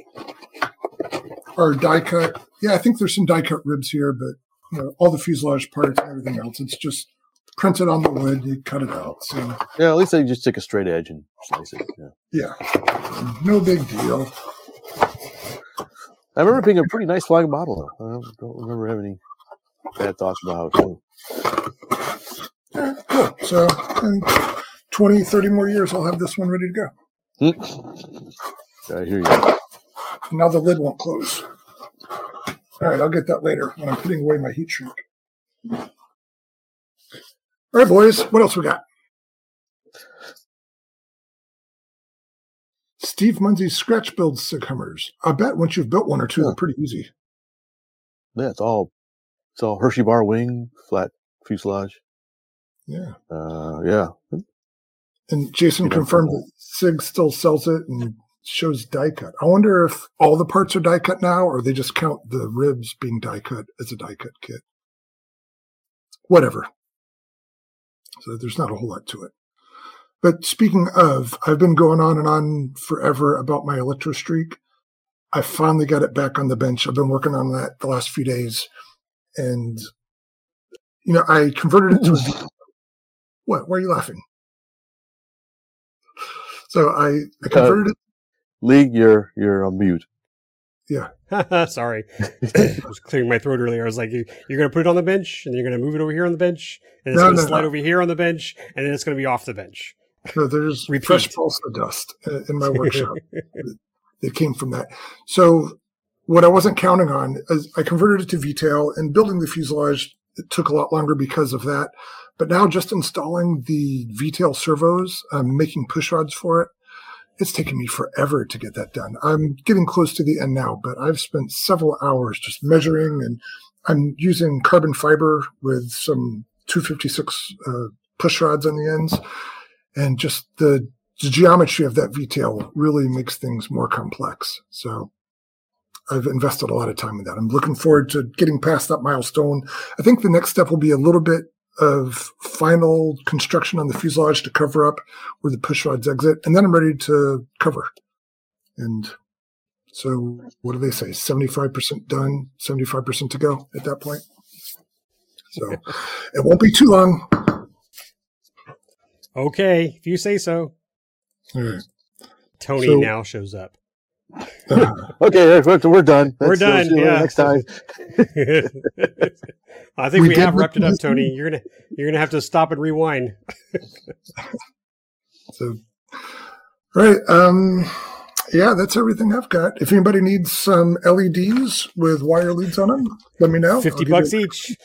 are die cut. Yeah, I think there's some die cut ribs here, but you know, all the fuselage parts and everything else, it's just printed on the wood. You cut it out. So yeah, at least they just take a straight edge and slice it. Yeah, yeah. No big deal. I remember being a pretty nice flying model, though. I don't remember having any bad thoughts about it. Yeah, cool. So in 20, 30 more years, I'll have this one ready to go. I hear you. Now the lid won't close. All right, I'll get that later when I'm putting away my heat shrink. All right, boys, what else we got? Steve Munsey's scratch builds Sig Hummers. I bet once you've built one or two, they're pretty easy. Yeah, it's all Hershey bar wing, flat fuselage. Yeah. Yeah. And Jason confirmed that Sig still sells it and shows die cut. I wonder if all the parts are die cut now, or they just count the ribs being die cut as a die cut kit. Whatever. So there's not a whole lot to it. But speaking of, I've been going on and on forever about my Electro Streak. I finally got it back on the bench. I've been working on that the last few days. And, you know, I converted it to a... What? Why are you laughing? So I converted it. League, you're on mute. Yeah. Sorry. I was clearing my throat earlier. I was like, you're going to put it on the bench, and then you're going to move it over here on the bench, and it's going to slide over here on the bench, and then it's going to be off the bench. So there's fresh balsa dust in my workshop that came from that. So what I wasn't counting on is I converted it to VTL, and building the fuselage, it took a lot longer because of that. But now just installing the VTL servos, I'm making push rods for it. It's taken me forever to get that done. I'm getting close to the end now, but I've spent several hours just measuring, and I'm using carbon fiber with some 256 push rods on the ends. And just the geometry of that VTL really makes things more complex. So I've invested a lot of time in that. I'm looking forward to getting past that milestone. I think the next step will be a little bit of final construction on the fuselage to cover up where the push rods exit, and then I'm ready to cover. And so what do they say? 75% done, 75% to go at that point. So it won't be too long. Okay, if you say so. All right. Tony now shows up. Okay, we're done. We're done. Yeah. Next time. I think we have wrapped it up, Tony. You're gonna have to stop and rewind. So, all right. Yeah, that's everything I've got. If anybody needs some LEDs with wire leads on them, let me know. $50 each.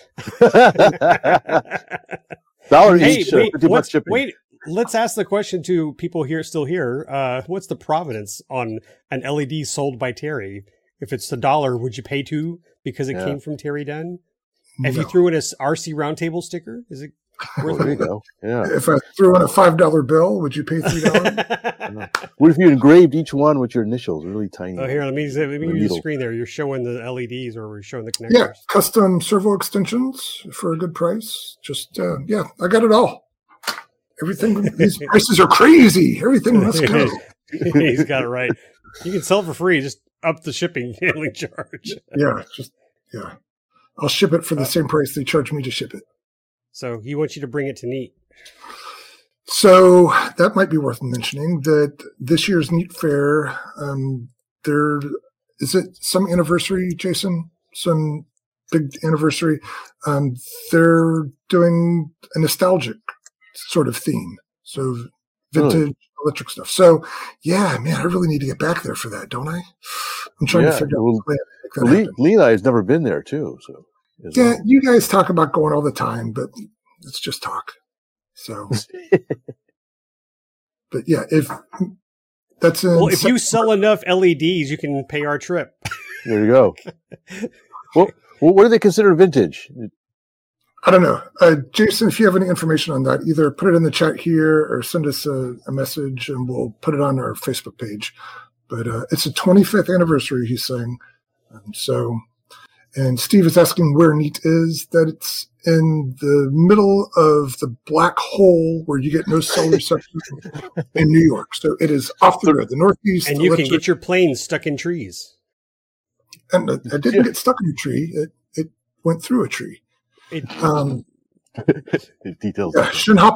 $1 each. $50 shipping. Wait. Let's ask the question to people still here. What's the provenance on an LED sold by Terry? If it's $1, would you pay $2 because it came from Terry Dunn? No. If you threw in a RC Roundtable sticker, is it worth it? Yeah. If I threw in a $5 bill, would you pay $3? What if you engraved each one with your initials, really tiny? Oh, here, let me use the screen there. You're showing the LEDs, or we're showing the connectors. Yeah, custom servo extensions for a good price. Just I got it all. Everything, these prices are crazy. Everything must go. He's got it right. You can sell it for free. Just up the shipping handling charge. Yeah. I'll ship it for the same price they charge me to ship it. So he wants you to bring it to NEAT. So that might be worth mentioning that this year's NEAT Fair, there is some anniversary, Jason? Some big anniversary. They're doing a nostalgic sort of theme, so vintage electric stuff. So I really need to get back there for that, don't I? I'm trying to figure out a way to make that happen. Levi has never been there too, so you guys talk about going all the time, but it's just talk. So but if that's if you sell enough LEDs, you can pay our trip. There you go. Well, what do they consider vintage? I don't know. Jason, if you have any information on that, either put it in the chat here or send us a message and we'll put it on our Facebook page. But it's the 25th anniversary, he's saying. And Steve is asking where NEAT is. That it's in the middle of the black hole where you get no cell reception in New York. So it is off the road, the northeast. And you can get your plane stuck in trees. And I didn't get stuck in a tree. It went through a tree. Shinhopple,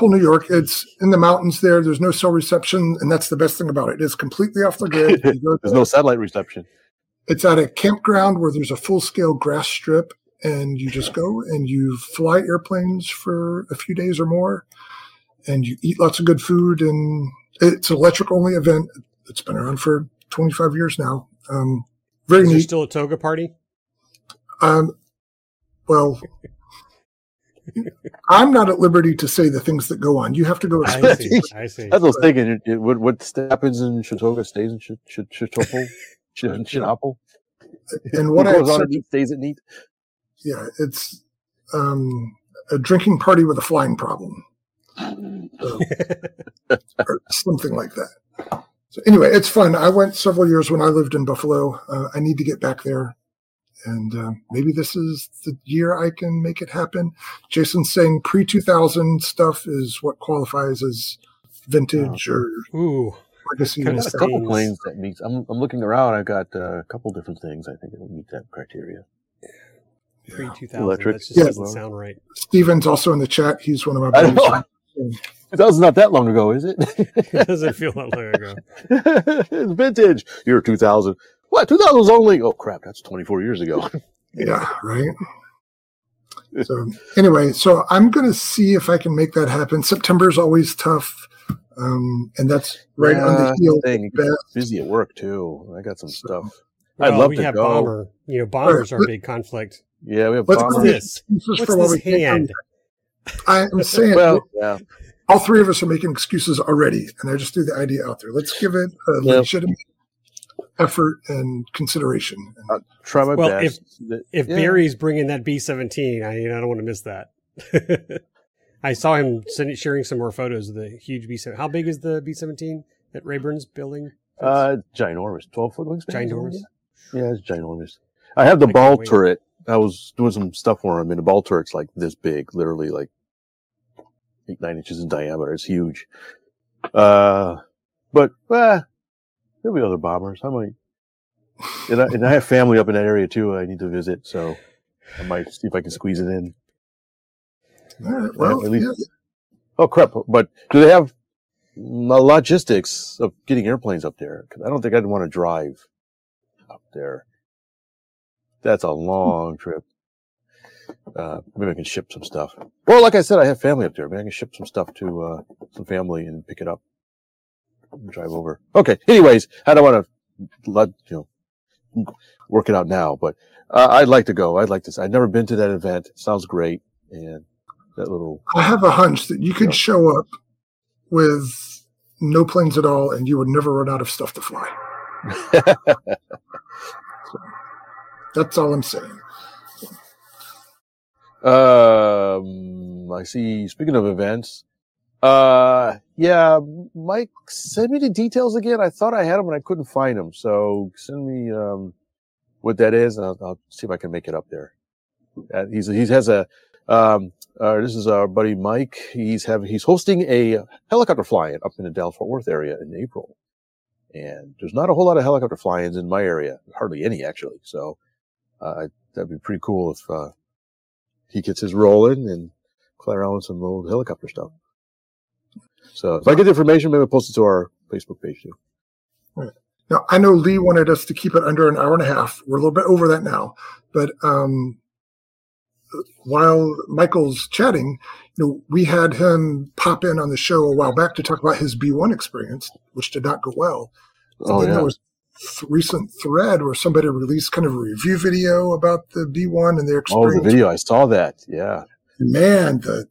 New York. It's in the mountains there. There's no cell reception, and that's the best thing about it. It's completely off the grid. There's no satellite reception. It's at a campground where there's a full-scale grass strip, and you just go and you fly airplanes for a few days or more, and you eat lots of good food, and it's an electric-only event. It's been around for 25 years now. Very neat. Is there still a toga party? Well... I'm not at liberty to say the things that go on. You have to go. I see. That's what I was thinking. What happens in Chautauqua stays in Chautauqua. And what goes on and stays at NEAT. Yeah, it's a drinking party with a flying problem, or something like that. So anyway, it's fun. I went several years when I lived in Buffalo. I need to get back there. And maybe this is the year I can make it happen. Jason's saying pre-2000 stuff is what qualifies as vintage or legacy. I've got a couple planes that meets. I'm looking around. I've got a couple different things. I think it'll meet that criteria. Yeah. Pre-2000. Electric. That just doesn't sound right. Steven's also in the chat. He's one of my buddies. That was not that long ago, is it? It doesn't feel that long ago. It's vintage. Year 2000. What? 2000 was only? Oh, crap. That's 24 years ago. Yeah, right? So anyway, so I'm going to see if I can make that happen. September is always tough, and that's right on the heel. Busy at work, too. I got some stuff. Well, I'd love to go. Bomber. You know, Bomber's our big conflict. Yeah, we have Bomber. What's this hand? I am saying all three of us are making excuses already, and I just threw the idea out there. Let's give it a legitimate effort and consideration. I'll try my best. If Barry's bringing that B-17, I don't want to miss that. I saw him sharing some more photos of the huge B-17. How big is the B-17 that Rayburn's building? Ginormous. 12-foot wingspan. Ginormous? Yeah, it's ginormous. I have the ball turret. I was doing some stuff for him, and the ball turret's like this big, literally like 8-9 inches in diameter. It's huge. There'll be other bombers. I might, and I have family up in that area too. I need to visit, so I might see if I can squeeze it in. All right, well, at least, oh crap! But do they have logistics of getting airplanes up there? Because I don't think I'd want to drive up there. That's a long trip. Maybe I can ship some stuff. Well, like I said, I have family up there. Maybe I can ship some stuff to some family and pick it up. Drive over. Okay. Anyways, I don't want to work it out now, but I'd like to go. I'd like to. I've never been to that event. It sounds great. And that little. I have a hunch that you could show up with no planes at all, and you would never run out of stuff to fly. So, that's all I'm saying. I see. Speaking of events. Mike, send me the details again. I thought I had them and I couldn't find them. So send me, what that is and I'll see if I can make it up there. This is our buddy Mike. He's hosting a helicopter fly-in up in the Dallas-Fort Worth area in April. And there's not a whole lot of helicopter fly-ins in my area. Hardly any actually. So, that'd be pretty cool if, he gets his rolling and play around with some old helicopter stuff. So if I get the information, maybe I'll post it to our Facebook page too. Right. Now, I know Lee wanted us to keep it under an hour and a half. We're a little bit over that now. But while Michael's chatting, we had him pop in on the show a while back to talk about his B1 experience, which did not go well. And then there was a recent thread where somebody released kind of a review video about the B1 and their experience. Oh, the video. I saw that. Yeah. Man, the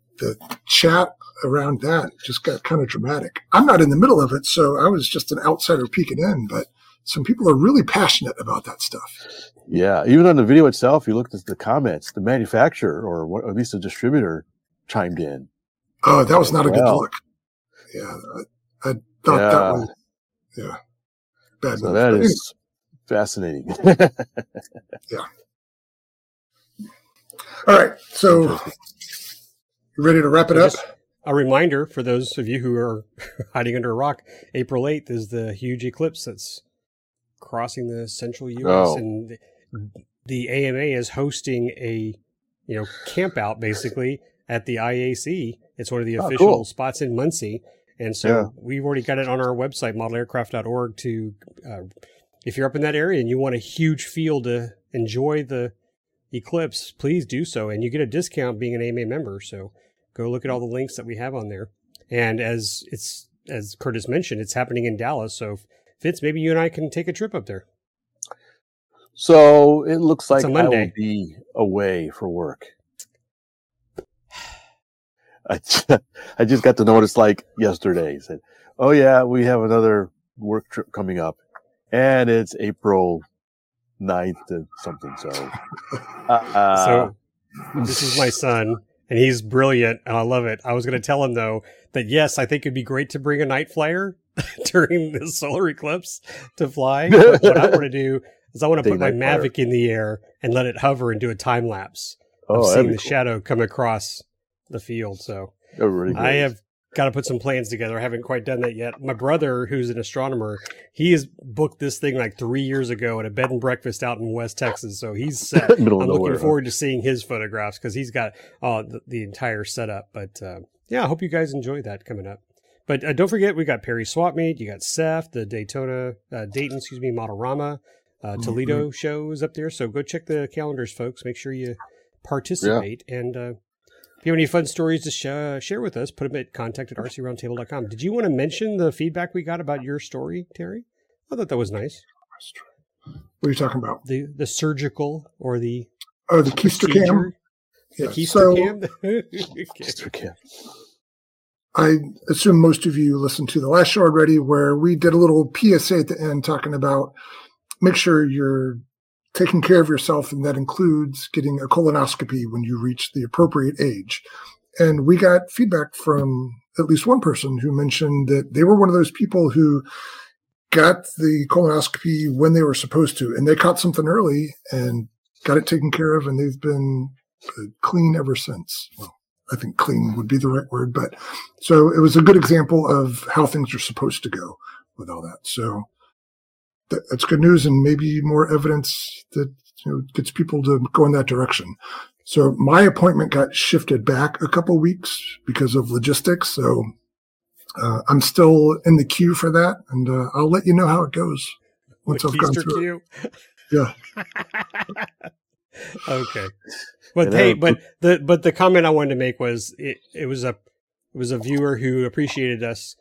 chat around that just got kind of dramatic. I'm not in the middle of it, so I was just an outsider peeking in, but some people are really passionate about that stuff. Yeah. Even on the video itself, you looked at the comments, the manufacturer or at least the distributor chimed in. Oh, that was not a good look. Yeah. I thought that was bad. So that is fascinating. Yeah. All right. So you ready to wrap it up? A reminder for those of you who are hiding under a rock, April 8th is the huge eclipse that's crossing the central U.S. And the AMA is hosting a camp out basically at the IAC. It's one of the official spots in Muncie. And so we've already got it on our website, modelaircraft.org, to if you're up in that area and you want a huge field to enjoy the eclipse, please do so. And you get a discount being an AMA member. So go look at all the links that we have on there. And as Curtis mentioned, it's happening in Dallas. So Fitz, maybe you and I can take a trip up there. So it looks like I will be away for work. I just got the notice like yesterday. It said, oh yeah, we have another work trip coming up. And it's April 9th to something. So this is my son and he's brilliant and I love it. I was going to tell him though that yes, I think it'd be great to bring a night flyer during this solar eclipse to fly. But what I want to do is I want to put my Mavic in the air and let it hover and do a time lapse of seeing the shadow come across the field. So really I have got to put some plans together. I haven't quite done that yet. My brother, who's an astronomer, he has booked this thing like 3 years ago at a bed and breakfast out in West Texas. So he's set. I'm looking forward to seeing his photographs because he's got the entire setup. But yeah, I hope you guys enjoy that coming up. But don't forget, we got Perry Swap Meet. You got Seth, the Dayton, Modelrama, Toledo shows up there. So go check the calendars, folks. Make sure you participate. Yeah. And if you have any fun stories to share with us, put them at contact@rcroundtable.com. Did you want to mention the feedback we got about your story, Terry? I thought that was nice. What are you talking about? The surgical or the... Oh, the keister cam? The keister cam. I assume most of you listened to the last show already where we did a little PSA at the end talking about make sure you're taking care of yourself, and that includes getting a colonoscopy when you reach the appropriate age. And we got feedback from at least one person who mentioned that they were one of those people who got the colonoscopy when they were supposed to, and they caught something early and got it taken care of, and they've been clean ever since. Well, I think clean would be the right word, but so it was a good example of how things are supposed to go with all that. So that's good news and maybe more evidence that gets people to go in that direction. So my appointment got shifted back a couple weeks because of logistics. So I'm still in the queue for that, and I'll let you know how it goes once I've gone through it. Yeah. Okay. But hey, but the comment I wanted to make was it was a viewer who appreciated us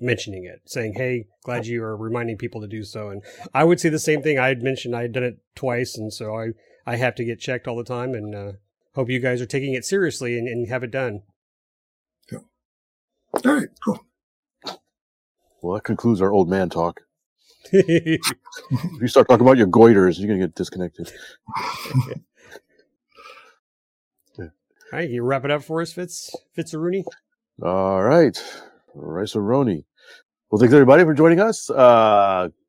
mentioning it, saying, hey, glad you are reminding people to do so. And I would say the same thing. I had mentioned I had done it twice, and so I have to get checked all the time, and hope you guys are taking it seriously and have it done. Yeah. All right, cool. Well, that concludes our old man talk. If you start talking about your goiters, you're going to get disconnected. All right, you wrap it up for us, Fitzaruni? All right. Rice-a-roni. Well, thanks everybody for joining us.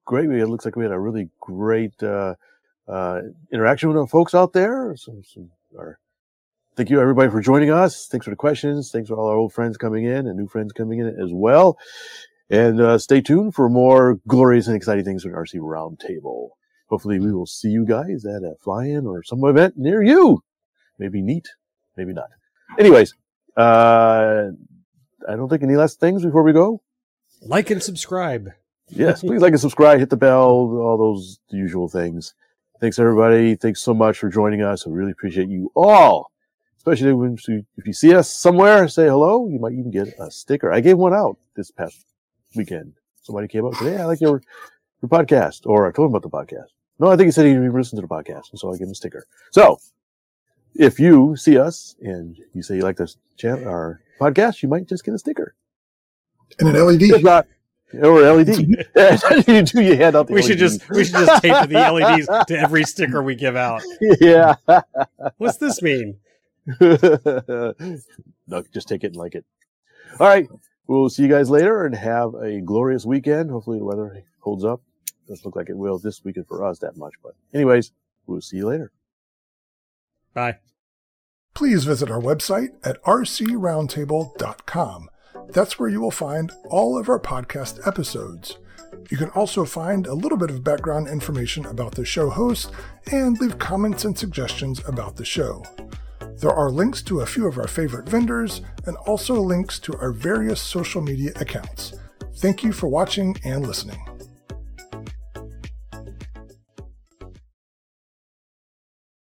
Great. It looks like we had a really great interaction with our folks out there. Thank you everybody for joining us. Thanks for the questions. Thanks for all our old friends coming in and new friends coming in as well. And stay tuned for more glorious and exciting things with RC Roundtable. Hopefully we will see you guys at a fly-in or some event near you. Maybe neat, maybe not. Anyways, I don't think any last things before we go. Like and subscribe. Yes, please like and subscribe. Hit the bell. All those usual things. Thanks, everybody. Thanks so much for joining us. I really appreciate you all, especially if you see us somewhere, say hello. You might even get a sticker. I gave one out this past weekend. Somebody came up and said, hey, I like your podcast. Or I told him about the podcast. No, I think he said he didn't even listen to the podcast. And so I gave him a sticker. So if you see us and you say you like this podcast, you might just get a sticker. And an LED. Or LED. You hand out the LEDs. We should just tape the LEDs to every sticker we give out. Yeah. What's this mean? No, just take it and like it. All right. We'll see you guys later and have a glorious weekend. Hopefully the weather holds up. Doesn't look like it will this weekend for us that much. But anyways, we'll see you later. Bye. Please visit our website at rcroundtable.com. That's where you will find all of our podcast episodes. You can also find a little bit of background information about the show hosts and leave comments and suggestions about the show. There are links to a few of our favorite vendors and also links to our various social media accounts. Thank you for watching and listening.